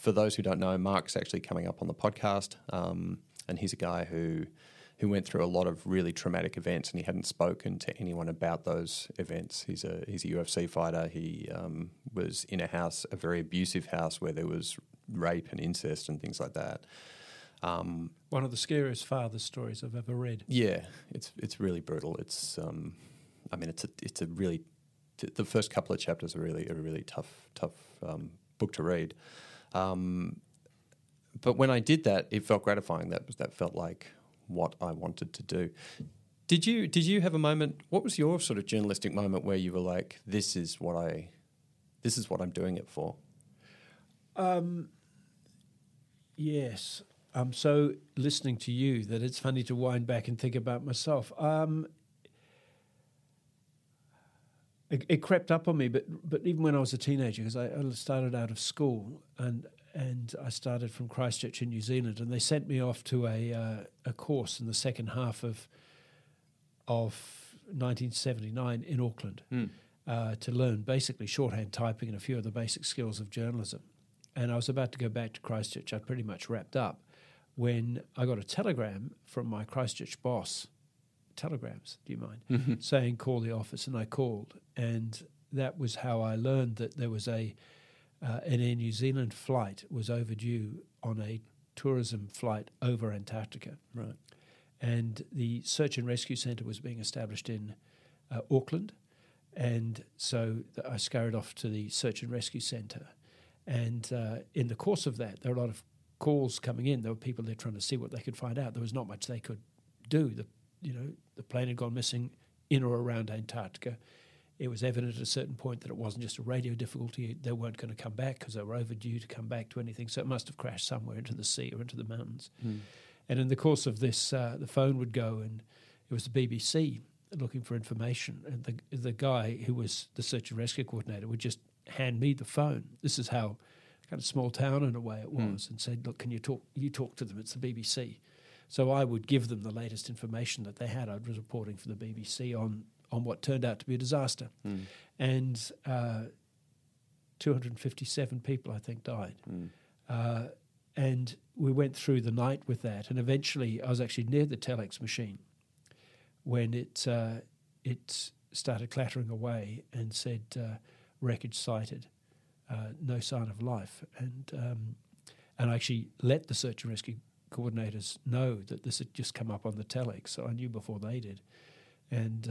For those who don't know, Mark's actually coming up on the podcast, and he's a guy who went through a lot of really traumatic events, and he hadn't spoken to anyone about those events. He's a UFC fighter. He was in a very abusive house where there was rape and incest and things like that. One of the scariest father stories I've ever read. Yeah, it's really brutal. It's it's a really, the first couple of chapters are really tough book to read. But when I did that, it felt gratifying. That felt like what I wanted to do. Did you have a moment? What was your sort of journalistic moment where you were like, this is what I'm doing it for? Yes. So listening to you, that it's funny to wind back and think about myself. It crept up on me, but even when I was a teenager, because I started out of school and I started from Christchurch in New Zealand, and they sent me off to a course in the second half of 1979 in Auckland to learn basically shorthand, typing, and a few of the basic skills of journalism. And I was about to go back to Christchurch. I pretty much wrapped up when I got a telegram from my Christchurch boss, telegrams, do you mind, saying call the office, and I called. And that was how I learned that there was an Air New Zealand flight was overdue on a tourism flight over Antarctica. Right. And the Search and Rescue Centre was being established in Auckland, and so I scurried off to the Search and Rescue Centre. And in the course of that, there were a lot of calls coming in. There were people there trying to see what they could find out. There was not much they could do. The plane had gone missing in or around Antarctica. It was evident at a certain point that it wasn't just a radio difficulty. They weren't going to come back because they were overdue to come back to anything. So it must have crashed somewhere into the sea or into the mountains. Mm. And in the course of this, the phone would go, and it was the BBC looking for information, and the guy who was the search and rescue coordinator would just hand me the phone. This is how kind of small town in a way it was, and said, "Look, can you talk? You talk to them. It's the BBC." So I would give them the latest information that they had. I was reporting for the BBC on what turned out to be a disaster, and 257 people, I think, died. And we went through the night with that, and eventually I was actually near the telex machine when it started clattering away and said, wreckage sighted, no sign of life. And I actually let the search and rescue coordinators know that this had just come up on the telex, so I knew before they did. And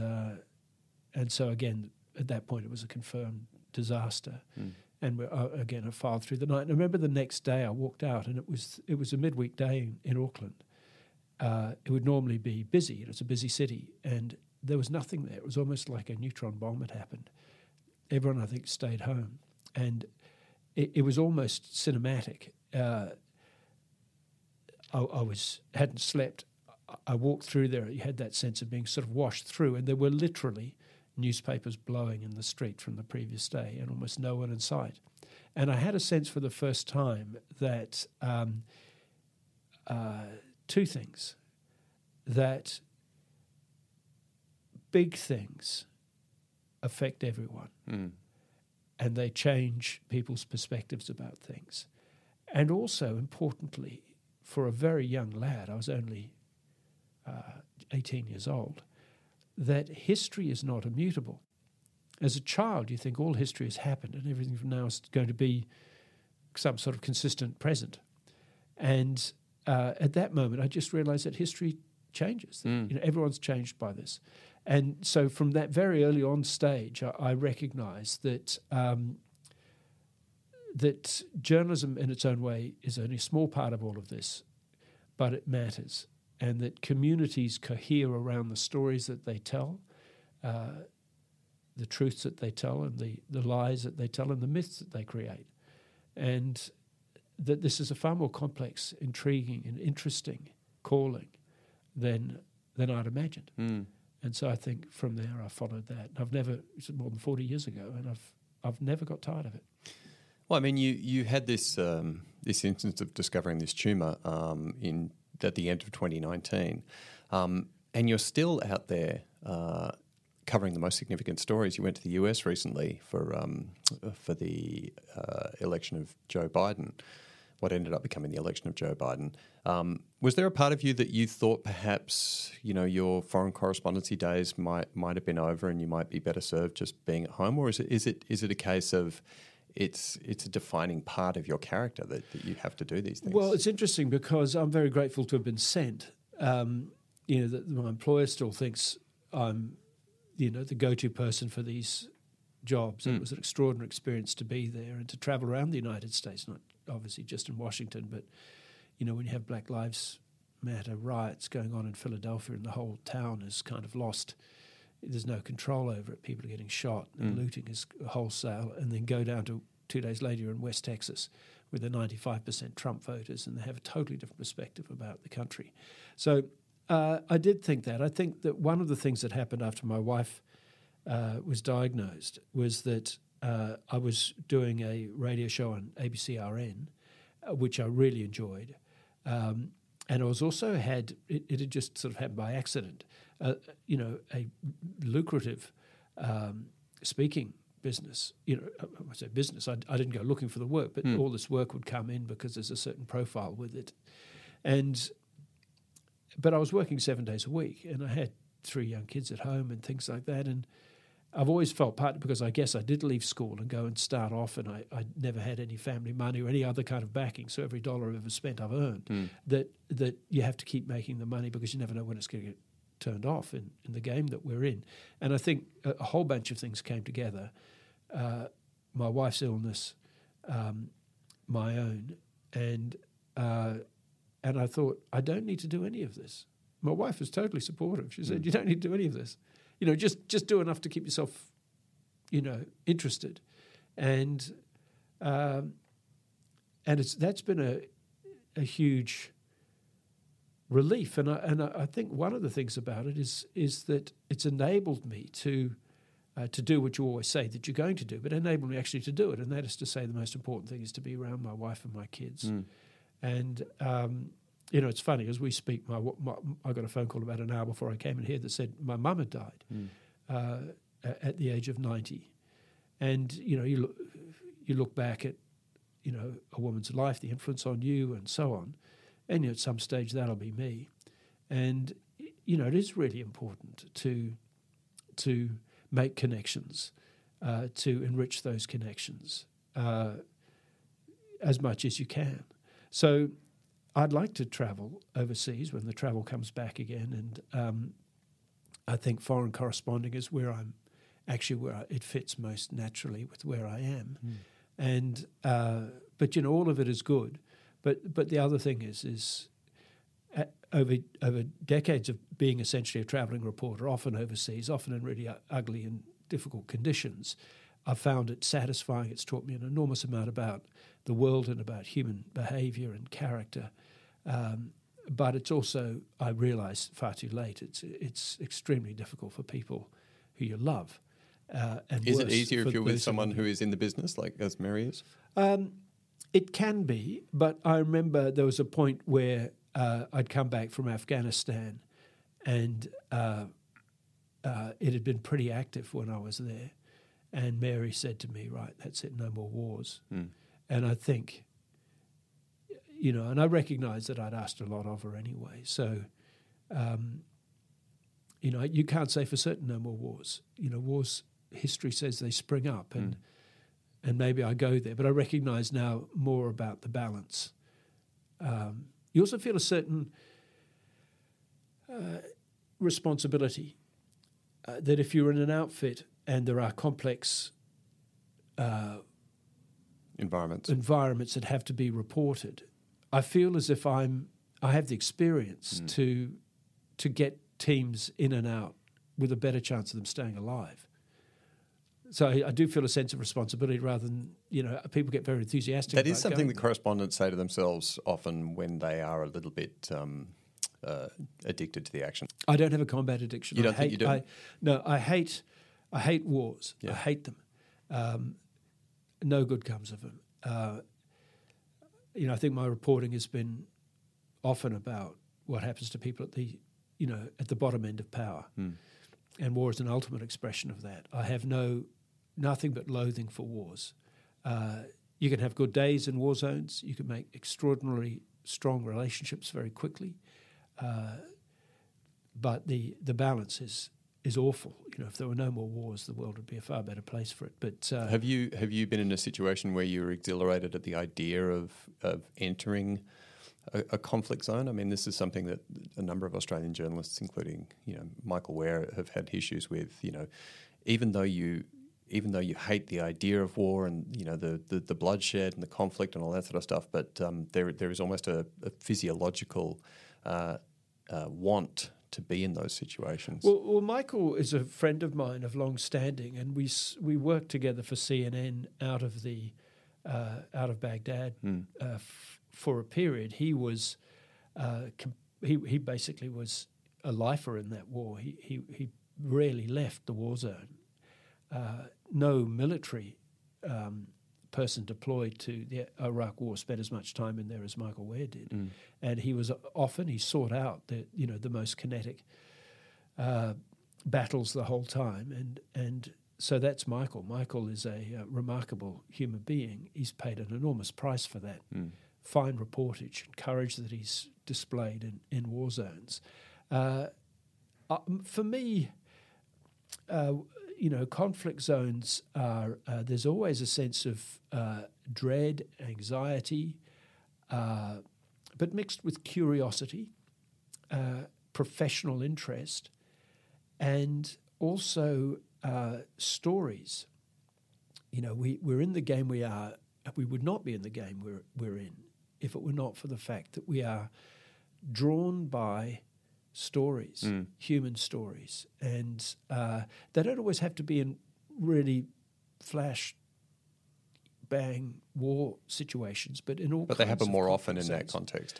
so again, at that point, it was a confirmed disaster. And again, I filed through the night. And I remember the next day I walked out, and it was a midweek day in Auckland. It would normally be busy, and it's a busy city, and there was nothing there. It was almost like a neutron bomb had happened. Everyone, I think, stayed home, and it was almost cinematic. I hadn't slept. I walked through there. You had that sense of being sort of washed through, and there were literally newspapers blowing in the street from the previous day and almost no one in sight. And I had a sense for the first time that two things, that big things affect everyone and they change people's perspectives about things. And also, importantly, for a very young lad, I was only 18 years old, that history is not immutable. As a child, you think all history has happened and everything from now is going to be some sort of consistent present. And at that moment, I just realised that history changes. You know, everyone's changed by this. And so from that very early on stage, I recognised that that journalism in its own way is only a small part of all of this, but it matters. And that communities cohere around the stories that they tell, the truths that they tell, and the lies that they tell, and the myths that they create. And that this is a far more complex, intriguing and interesting calling than I'd imagined. And so I think from there I followed that. And I've never, it's more than 40 years ago, and I've never got tired of it. Well, I mean, you had this this instance of discovering this tumour at the end of 2019, and you're still out there covering the most significant stories. You went to the US recently for the election of Joe Biden, what ended up becoming the election of Joe Biden. Was there a part of you that you thought perhaps, you know, your foreign correspondency days might have been over and you might be better served just being at home, or is it a case of it's a defining part of your character that you have to do these things? Well, it's interesting because I'm very grateful to have been sent. You know, my employer still thinks I'm, you know, the go-to person for these jobs. It was an extraordinary experience to be there and to travel around the United States, not obviously just in Washington, but, you know, when you have Black Lives Matter riots going on in Philadelphia and the whole town is kind of lost. There's no control over it. People are getting shot and looting is wholesale, and then go down to 2 days later in West Texas with the 95% Trump voters, and they have a totally different perspective about the country. So I did think that. I think that one of the things that happened after my wife was diagnosed was that I was doing a radio show on ABCRN, which I really enjoyed. And I was also it had just sort of happened by accident, you know, a lucrative speaking business. You know, I say business, I didn't go looking for the work, but all this work would come in because there's a certain profile with it. But I was working 7 days a week, and I had three young kids at home and things like that. And I've always felt, partly because I guess I did leave school and go and start off, and I never had any family money or any other kind of backing, so every dollar I've ever spent I've earned, that you have to keep making the money because you never know when it's going to get turned off in the game that we're in. And I think a whole bunch of things came together. My wife's illness, my own, and I thought, I don't need to do any of this. My wife was totally supportive. She said, you don't need to do any of this. You know, just do enough to keep yourself, you know, interested. And that's been a huge relief. And I think one of the things about it is that it's enabled me to do what you always say that you're going to do, but enabled me actually to do it. And that is to say the most important thing is to be around my wife and my kids. Mm. And, it's funny, as we speak, I got a phone call about an hour before I came in here that said my mum had died at the age of 90. And, you look back at, a woman's life, the influence on you and so on. And at some stage that'll be me. And, it is really important to make connections, to enrich those connections as much as you can. So I'd like to travel overseas when the travel comes back again, and I think foreign corresponding is where it fits most naturally with where I am. Mm. And but all of it is good. But the other thing is over decades of being essentially a travelling reporter, often overseas, often in really ugly and difficult conditions, I've found it satisfying. It's taught me an enormous amount about the world and about human behaviour and character. But it's also, I realise far too late, it's extremely difficult for people who you love. And is it easier if you're with someone who is in the business, like as Mary is? It can be, but I remember there was a point where I'd come back from Afghanistan and it had been pretty active when I was there. And Mary said to me, right, that's it, no more wars. Mm. And I think, and I recognised that I'd asked a lot of her anyway. So, you can't say for certain no more wars. Wars, history says they spring up and maybe I go there. But I recognise now more about the balance. You also feel a certain responsibility that if you're in an outfit and there are complex environments that have to be reported, I feel as if I have the experience to get teams in and out with a better chance of them staying alive. So I do feel a sense of responsibility rather than, people get very enthusiastic about it. That is something the correspondents say to themselves often when they are a little bit addicted to the action. I don't have a combat addiction. You don't think you do? No, I hate wars. Yeah. I hate them. No good comes of them. I think my reporting has been often about what happens to people at the, at the bottom end of power. Mm. And war is an ultimate expression of that. I have nothing but loathing for wars. You can have good days in war zones. You can make extraordinarily strong relationships very quickly. But the balance is awful. If there were no more wars, the world would be a far better place for it. But have you been in a situation where you were exhilarated at the idea of entering a conflict zone? I mean, this is something that a number of Australian journalists, including Michael Ware, have had issues with. Even though you hate the idea of war and the bloodshed and the conflict and all that sort of stuff, but there is almost a physiological want to be in those situations. Well, Michael is a friend of mine of long standing, and we worked together for CNN out of Baghdad. Mm. For a period, he basically was a lifer in that war. He rarely left the war zone. No military person deployed to the Iraq war spent as much time in there as Michael Ware did, and he was often sought out the most kinetic battles the whole time, and so that's Michael. Michael is a remarkable human being. He's paid an enormous price for that. Mm. Fine reportage and courage that he's displayed in war zones. For me, conflict zones are, there's always a sense of dread, anxiety, but mixed with curiosity, professional interest, and also stories. We're in the game we are. We would not be in the game we're in if it were not for the fact that we are drawn by stories, human stories. And they don't always have to be in really flash, bang, war situations, but in all kinds of... But they happen more often in that context.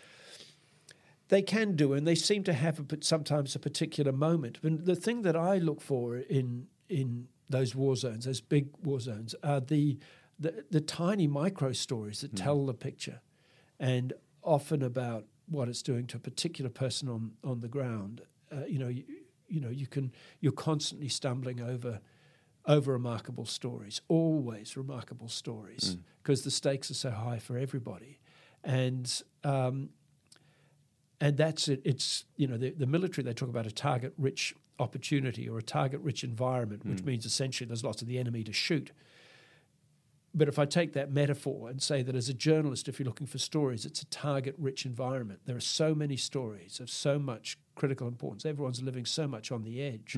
They can do, and they seem to have sometimes a particular moment. And the thing that I look for in those war zones, those big war zones, are the tiny micro stories that tell the picture, and often about what it's doing to a particular person on the ground. You're constantly stumbling over remarkable stories, always remarkable stories, because the stakes are so high for everybody, and that's it. It's, you know, the military, they talk about a target-rich opportunity or a target-rich environment, which means essentially there's lots of the enemy to shoot. But if I take that metaphor and say that as a journalist, if you're looking for stories, it's a target-rich environment. There are so many stories of so much critical importance. Everyone's living so much on the edge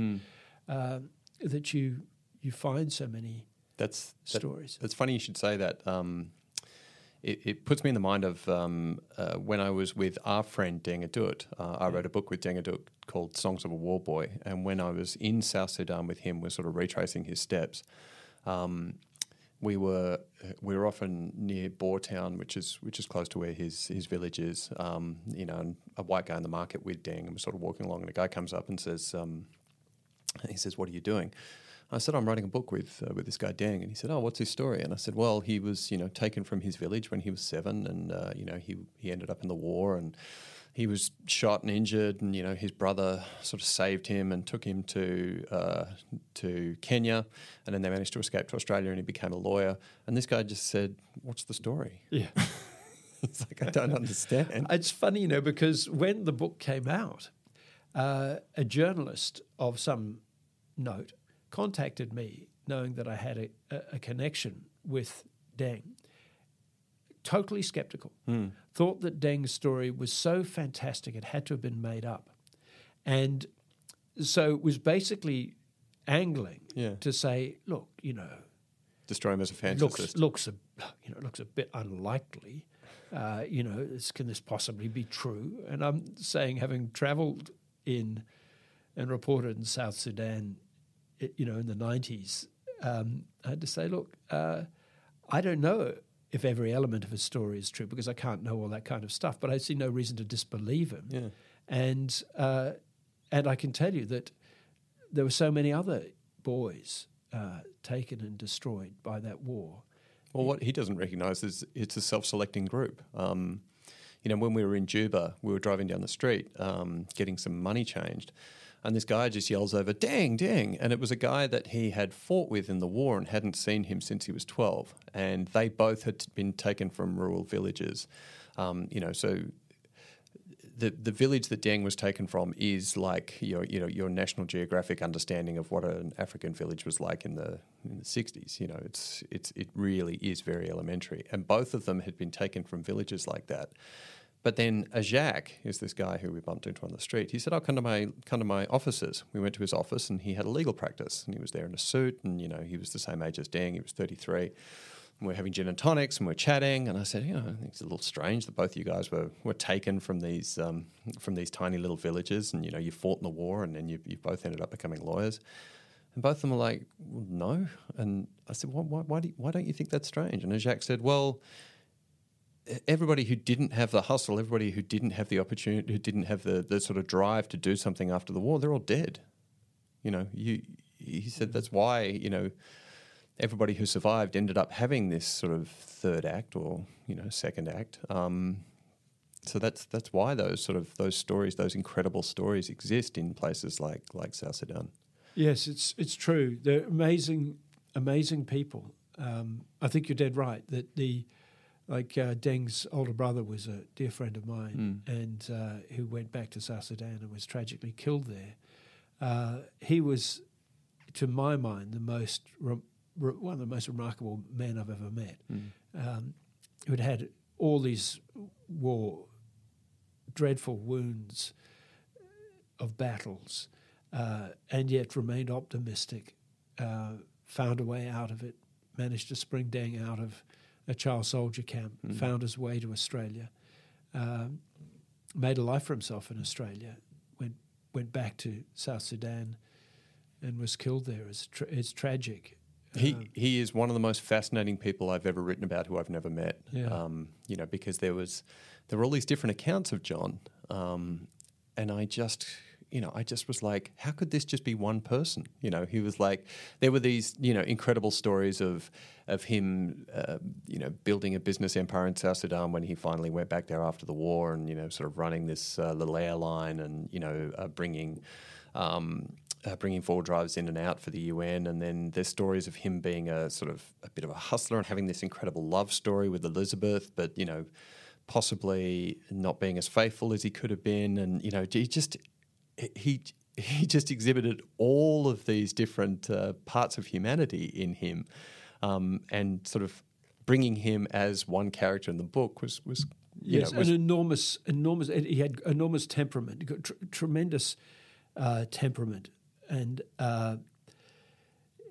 that you find so many stories. It's funny you should say that. It puts me in the mind of when I was with our friend Deng Adut. I wrote a book with Deng Adut called Songs of a War Boy. And when I was in South Sudan with him, we're sort of retracing his steps. We were often near Boer Town, which is close to where his village is. And a white guy in the market with Deng, and we're sort of walking along, and a guy comes up and says, "What are you doing?" I said, "I'm writing a book with this guy Deng," and he said, "Oh, what's his story?" And I said, "Well, he was, taken from his village when he was 7, and he ended up in the war, and he was shot and injured, and his brother sort of saved him and took him to Kenya, and then they managed to escape to Australia, and he became a lawyer." And this guy just said, "What's the story?" Yeah, it's like, I don't understand. It's funny, because when the book came out, a journalist of some note contacted me, knowing that I had a connection with Deng, totally sceptical, thought that Deng's story was so fantastic it had to have been made up, and so was basically angling to say, look, destroy him as a fantasist. Looks a bit unlikely. Can this possibly be true? And I'm saying, having travelled in and reported in South Sudan, in the 90s, I had to say, look, I don't know if every element of his story is true, because I can't know all that kind of stuff, but I see no reason to disbelieve him. Yeah. And I can tell you that there were so many other boys taken and destroyed by that war. Well, what he doesn't recognise is it's a self-selecting group. When we were in Juba, we were driving down the street, getting some money changed, and this guy just yells over, "Deng, Deng." And it was a guy that he had fought with in the war and hadn't seen him since he was 12. And they both had been taken from rural villages. So the village that Deng was taken from is like your National Geographic understanding of what an African village was like in the 60s. It really is very elementary. And both of them had been taken from villages like that. But then Ajak is this guy who we bumped into on the street. He said, "I'll come to my offices." We went to his office, and he had a legal practice, and he was there in a suit, and he was the same age as Deng. He was 33. And we're having gin and tonics, and we're chatting. And I said, "It's a little strange that both of you guys were taken from these tiny little villages, and you fought in the war, and then you both ended up becoming lawyers." And both of them were like, "Well, no." And I said, "Well, why don't you think that's strange?" And Ajak said, "Well, everybody who didn't have the hustle, everybody who didn't have the opportunity, who didn't have the sort of drive to do something after the war, they're all dead." He said that's why, everybody who survived ended up having this sort of third act or, second act. So that's why those incredible stories exist in places like South Sudan. Yes, it's true. They're amazing, amazing people. I think you're dead right that Deng's older brother was a dear friend of mine and who went back to South Sudan and was tragically killed there. He was, to my mind, one of the most remarkable men I've ever met, who'd had all these war, dreadful wounds of battles, and yet remained optimistic, found a way out of it, managed to spring Deng out of a child soldier camp, found his way to Australia, made a life for himself in Australia, went back to South Sudan and was killed there. It's tragic. He is one of the most fascinating people I've ever written about who I've never met, because there were all these different accounts of John, And I just, you know, I just was like, how could this just be one person? You know, he was like, there were these, you know, incredible stories of him, you know, building a business empire in South Sudan when he finally went back there after the war, and, you know, sort of running this little airline, and, you know, bringing four drives in and out for the UN. And then there's stories of him being a sort of a bit of a hustler and having this incredible love story with Elizabeth, but, you know, possibly not being as faithful as he could have been. And, you know, he just exhibited all of these different parts of humanity in him, and sort of bringing him as one character in the book was enormous. He had enormous temperament. He got tremendous temperament. And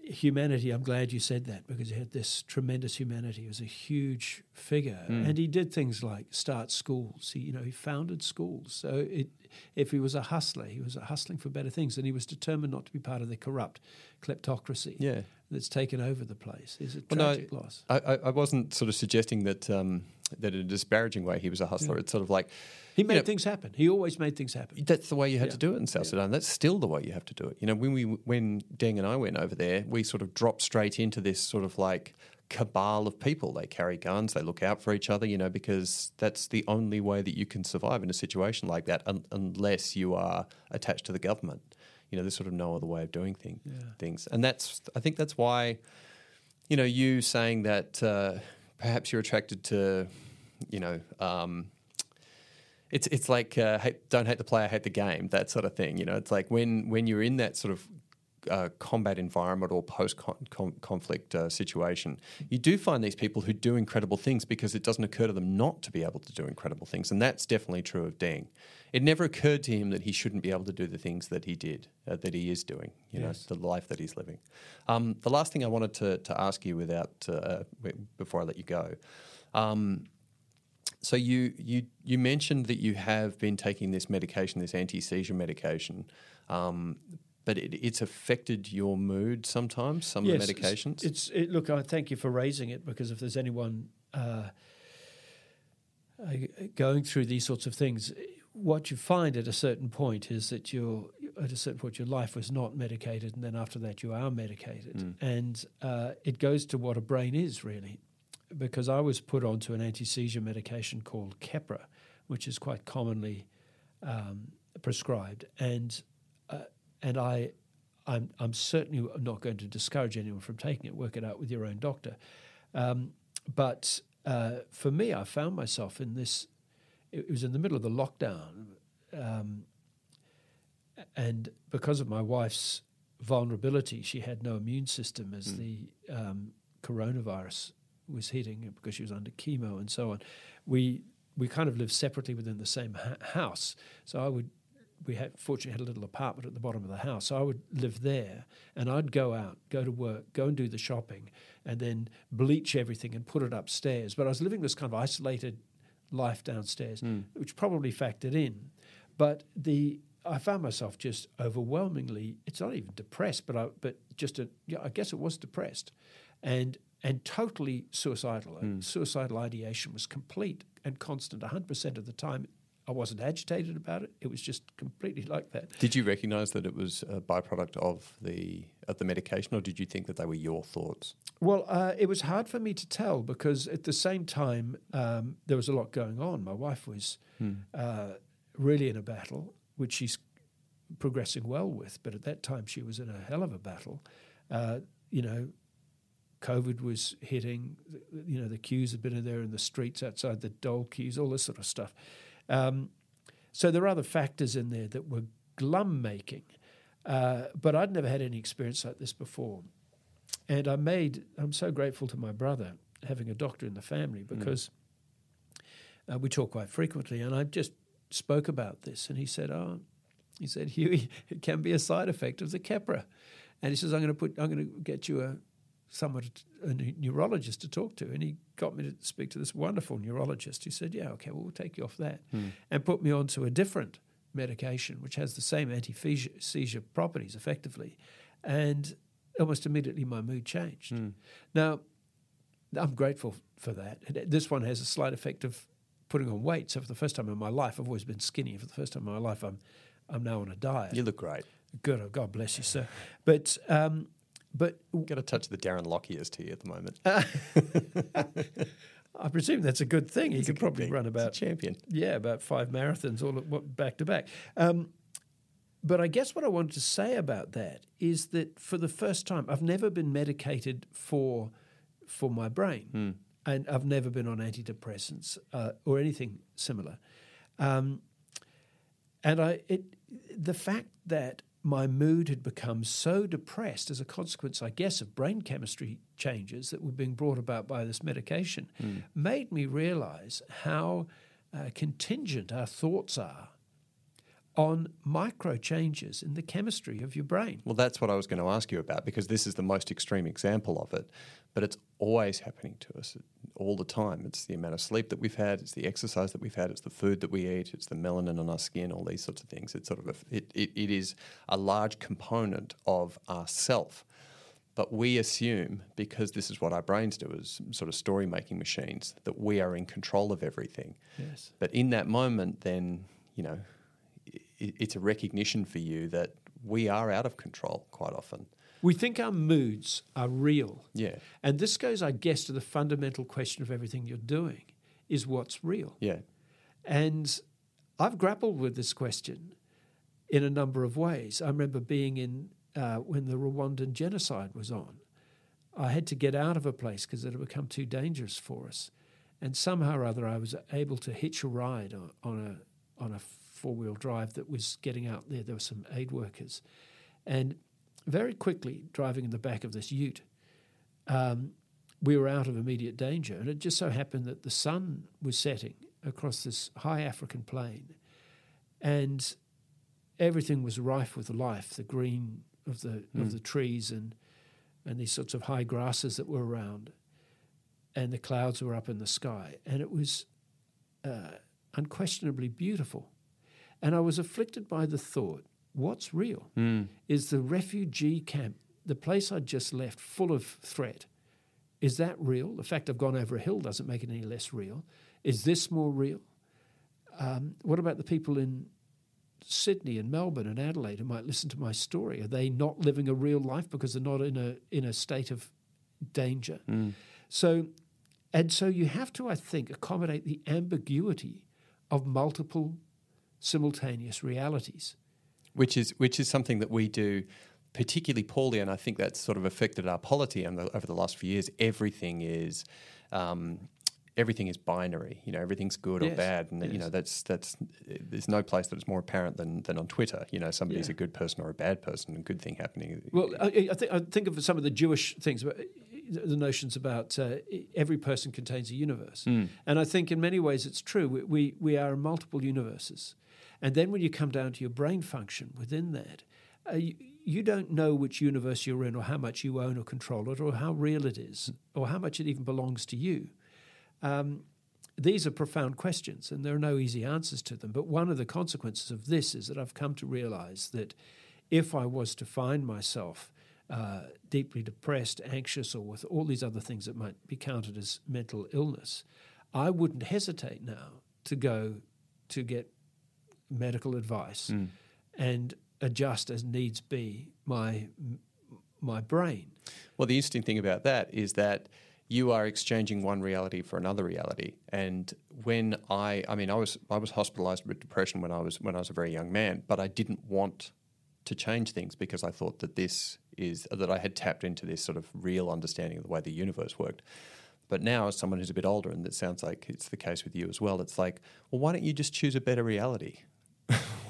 humanity, I'm glad you said that, because he had this tremendous humanity. He was a huge figure. Mm. And he did things like start schools. He founded schools. So if he was a hustler, he was hustling for better things. And he was determined not to be part of the corrupt kleptocracy that's taken over the place. It's a tragic loss. I wasn't sort of suggesting that in a disparaging way he was a hustler. Yeah. It's sort of like... He made things happen. He always made things happen. That's the way you had to do it in South Sudan. That's still the way you have to do it. You know, when Deng and I went over there, we sort of dropped straight into this sort of like cabal of people. They carry guns, they look out for each other, you know, because that's the only way that you can survive in a situation like that unless you are attached to the government. You know, there's sort of no other way of doing things. And I think that's why, you know, you saying that perhaps you're attracted to, you know... It's like don't hate the player, hate the game, that sort of thing. You know, it's like when you're in that sort of combat environment or post-conflict situation, you do find these people who do incredible things because it doesn't occur to them not to be able to do incredible things, and that's definitely true of Deng. It never occurred to him that he shouldn't be able to do the things that he did, that he is doing, you know, the life that he's living. The last thing I wanted to ask you before I let you go. So you mentioned that you have been taking this medication, this anti-seizure medication, but it's affected your mood sometimes, of the medications? Look, I thank you for raising it, because if there's anyone going through these sorts of things, what you find at a certain point is that your life was not medicated, and then after that you are medicated. Mm. And it goes to what a brain is, really. Because I was put onto an anti-seizure medication called Keppra, which is quite commonly prescribed, and I'm certainly not going to discourage anyone from taking it. Work it out with your own doctor. But for me, I found myself in this. It was in the middle of the lockdown, and because of my wife's vulnerability, she had no immune system as the coronavirus was hitting, because she was under chemo and so on. We kind of lived separately within the same house. So we fortunately had a little apartment at the bottom of the house. So I would live there, and I'd go out, go to work, go and do the shopping, and then bleach everything and put it upstairs. But I was living this kind of isolated life downstairs, which probably factored in. But I found myself just overwhelmingly, it's not even depressed, I guess it was depressed. And totally suicidal. Suicidal ideation was complete and constant 100% of the time. I wasn't agitated about it. It was just completely like that. Did you recognise that it was a byproduct of the medication, or did you think that they were your thoughts? Well, it was hard for me to tell, because at the same time there was a lot going on. My wife was really in a battle, which she's progressing well with, but at that time she was in a hell of a battle. COVID was hitting, the queues had been in there in the streets outside the dole queues, all this sort of stuff. So there are other factors in there that were glum-making. But I'd never had any experience like this before. And I'm so grateful to my brother having a doctor in the family, because we talk quite frequently, and I just spoke about this. And he said, Hughie, it can be a side effect of the Keppra. And he says, I'm going to get you a neurologist to talk to. And he got me to speak to this wonderful neurologist who said, we'll take you off that, and put me onto a different medication which has the same anti-seizure properties effectively. And almost immediately my mood changed. Now, I'm grateful for that. This one has a slight effect of putting on weight. So for the first time in my life, I've always been skinny. For the first time in my life, I'm now on a diet. You look great. Good. Oh, God bless you, sir. But got a touch of the Darren Lockyer to you at the moment. I presume that's a good thing. He could probably run about champion. Yeah, about 5 marathons all back to back. But I guess what I wanted to say about that is that for the first time, I've never been medicated for my brain, and I've never been on antidepressants or anything similar. The fact that my mood had become so depressed as a consequence, I guess, of brain chemistry changes that were being brought about by this medication made me realize how contingent our thoughts are on micro changes in the chemistry of your brain. Well, that's what I was going to ask you about, because this is the most extreme example of it, but it's always happening to us all the time. It's the amount of sleep that we've had, it's the exercise that we've had, it's the food that we eat, it's the melanin on our skin, all these sorts of things. It's sort of it is a large component of ourself. But we assume, because this is what our brains do as sort of story-making machines, that we are in control of everything. Yes. But in that moment then, you know, it's a recognition for you that we are out of control quite often. We think our moods are real. Yeah. And this goes, I guess, to the fundamental question of everything you're doing, is what's real? Yeah. And I've grappled with this question in a number of ways. I remember being in when the Rwandan genocide was on. I had to get out of a place because it had become too dangerous for us. And somehow or other I was able to hitch a ride on a four-wheel drive that was getting out there. There were some aid workers. And very quickly, driving in the back of this ute, we were out of immediate danger. And it just so happened that the sun was setting across this high African plain, and everything was rife with life, the green of the trees and these sorts of high grasses that were around, and the clouds were up in the sky. And it was unquestionably beautiful. And I was afflicted by the thought, what's real? Is the refugee camp, the place I just left, full of threat? Is that real? The fact I've gone over a hill doesn't make it any less real. Is this more real? What about the people in Sydney and Melbourne and Adelaide who might listen to my story? Are they not living a real life because they're not in a state of danger? So you have to, I think, accommodate the ambiguity of multiple simultaneous realities. Which is something that we do particularly poorly, and I think that's sort of affected our polity over the last few years. Everything is binary. You know, everything's good or bad, and you know that's there's no place that it's more apparent than on Twitter. You know, somebody's a good person or a bad person, and good thing happening. Well, I think of some of the Jewish things, the notions about every person contains a universe, and I think in many ways it's true. We are in multiple universes. And then when you come down to your brain function within that, you don't know which universe you're in or how much you own or control it or how real it is or how much it even belongs to you. These are profound questions, and there are no easy answers to them. But one of the consequences of this is that I've come to realize that if I was to find myself deeply depressed, anxious, or with all these other things that might be counted as mental illness, I wouldn't hesitate now to go to get medical advice and adjust as needs be my brain. Well, the interesting thing about that is that you are exchanging one reality for another reality. And when I was hospitalized with depression when I was a very young man, but I didn't want to change things because I thought that I had tapped into this sort of real understanding of the way the universe worked. But now, as someone who's a bit older, and that sounds like it's the case with you as well, it's like, well, why don't you just choose a better reality?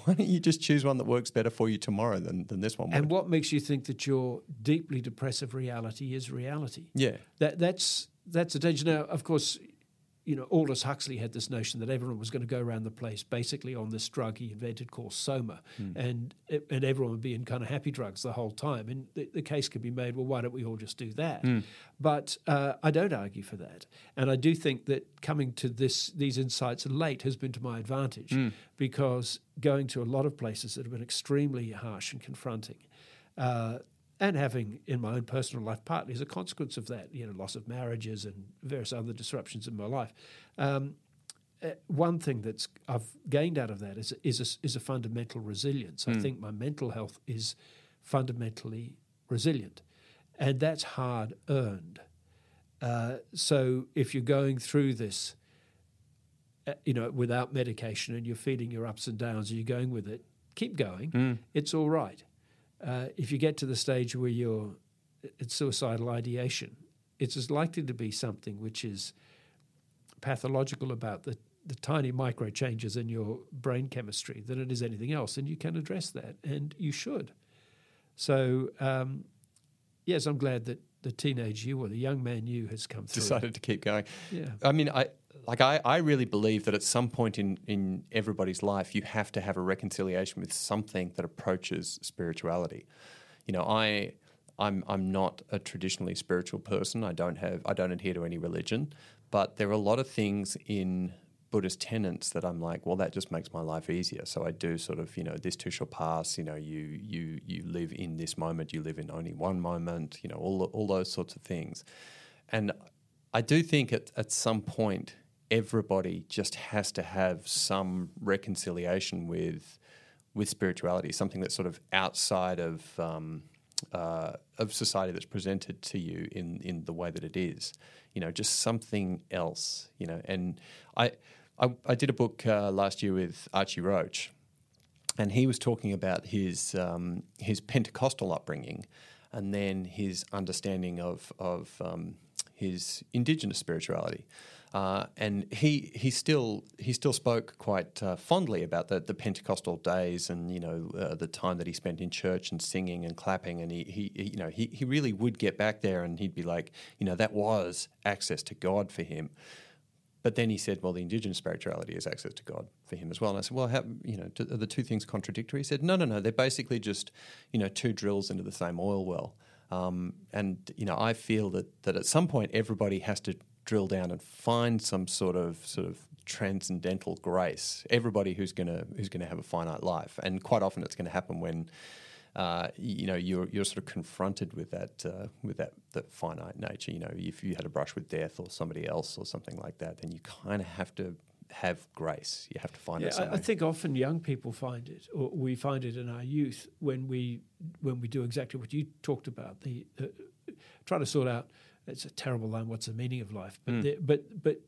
Why don't you just choose one that works better for you tomorrow than this one? And what makes you think that your deeply depressive reality is reality? Yeah. That's a danger. Now, of course, you know, Aldous Huxley had this notion that everyone was going to go around the place basically on this drug he invented called Soma, and everyone would be in kind of happy drugs the whole time. And the case could be made, well, why don't we all just do that? But I don't argue for that. And I do think that coming to these insights late has been to my advantage because going to a lot of places that have been extremely harsh and confronting and having in my own personal life partly as a consequence of that, you know, loss of marriages and various other disruptions in my life, one thing that's I've gained out of that is a fundamental resilience. I think my mental health is fundamentally resilient, and that's hard earned. So if you're going through this, without medication and you're feeling your ups and downs, and you're going with it, keep going. It's all right. If you get to the stage where it's suicidal ideation, it's as likely to be something which is pathological about the tiny micro changes in your brain chemistry than it is anything else, and you can address that, and you should. So, yes, I'm glad that the teenage you or the young man you has come through. Decided to keep going. Yeah. I mean, I really believe that at some point in everybody's life, you have to have a reconciliation with something that approaches spirituality. I'm not a traditionally spiritual person. I don't adhere to any religion, but there are a lot of things in Buddhist tenets that I'm like, well, that just makes my life easier. So I do sort of, this too shall pass, you live in this moment, you live in only one moment, all those sorts of things. And I do think at some point everybody just has to have some reconciliation with spirituality, something that's sort of outside of society that's presented to you in the way that it is, just something else, and I did a book last year with Archie Roach, and he was talking about his Pentecostal upbringing, and then his understanding of his indigenous spirituality, and he still spoke quite fondly about the Pentecostal days, and the time that he spent in church and singing and clapping, and he really would get back there, and he'd be like, that was access to God for him. But then he said, well, the indigenous spirituality is access to God for him as well. And I said, well, how, are the two things contradictory? He said, no, they're basically just, two drills into the same oil well. And I feel that at some point everybody has to drill down and find some sort of transcendental grace. Everybody who's gonna have a finite life, and quite often it's going to happen when you're sort of confronted with that finite nature. If you had a brush with death or somebody else or something like that, then you kind of have to have grace. You have to find it somewhere. I think often young people find it, or we find it in our youth when we do exactly what you talked about. Try to sort out. It's a terrible line. What's the meaning of life? But but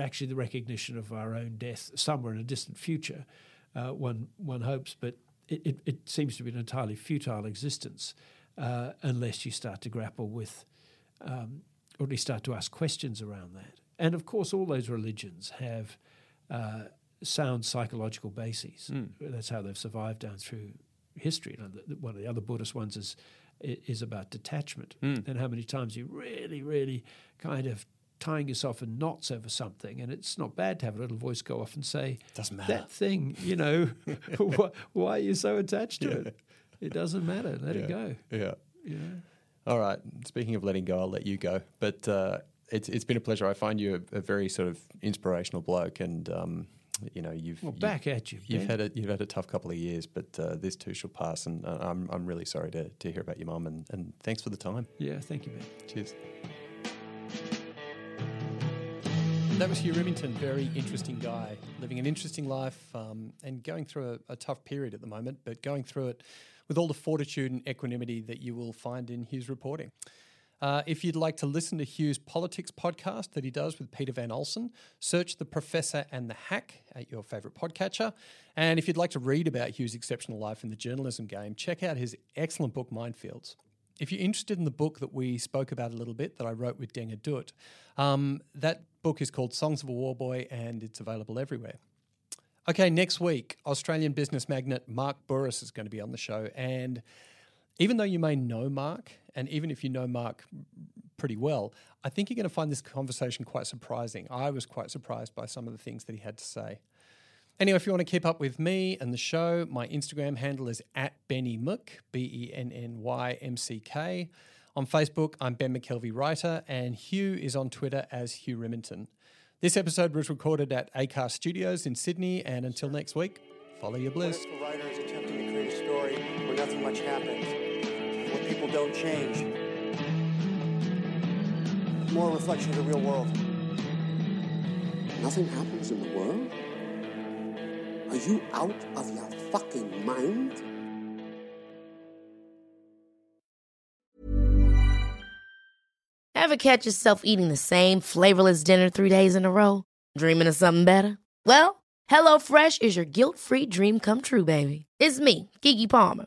actually, the recognition of our own death somewhere in a distant future, one hopes. But it seems to be an entirely futile existence unless you start to grapple with, or at least start to ask questions around that. And of course, all those religions have sound psychological bases. That's how they've survived down through history. One of the other Buddhist ones is about detachment, and how many times you really, really kind of tying yourself in knots over something. And it's not bad to have a little voice go off and say, doesn't matter. That thing, why are you so attached to it? It doesn't matter. Let it go. Yeah. All right. Speaking of letting go, I'll let you go. But it's been a pleasure. I find you a very sort of inspirational bloke, and back at you. Ben. You've had a tough couple of years, but this too shall pass. And I'm really sorry to hear about your mum. And thanks for the time. Yeah, thank you, Ben. Cheers. That was Hugh Riminton, very interesting guy, living an interesting life, and going through a tough period at the moment, but going through it with all the fortitude and equanimity that you will find in Hugh's reporting. If you'd like to listen to Hugh's politics podcast that he does with Peter Van Olsen, search The Professor and the Hack at your favourite podcatcher. And if you'd like to read about Hugh's exceptional life in the journalism game, check out his excellent book, Minefields. If you're interested in the book that we spoke about a little bit that I wrote with Deng Adut, that book is called Songs of a War Boy, and it's available everywhere. Okay, next week, Australian business magnate Mark Burris is going to be on the show, and even though you may know Mark, and even if you know Mark pretty well, I think you're going to find this conversation quite surprising. I was quite surprised by some of the things that he had to say. Anyway, if you want to keep up with me and the show, my Instagram handle is @BennyMck, BennyMck. On Facebook, I'm Ben McKelvey Writer, and Hugh is on Twitter as Hugh Riminton. This episode was recorded at Acast Studios in Sydney, and until next week, follow your bliss. What if the writer is attempting to create a story where nothing much happens? People don't change. More reflection of the real world. nothing happens in the world? Are you out of your fucking mind? Ever catch yourself eating the same flavorless dinner 3 days in a row? Dreaming of something better? Well, HelloFresh is your guilt-free dream come true, baby. It's me, Keke Palmer.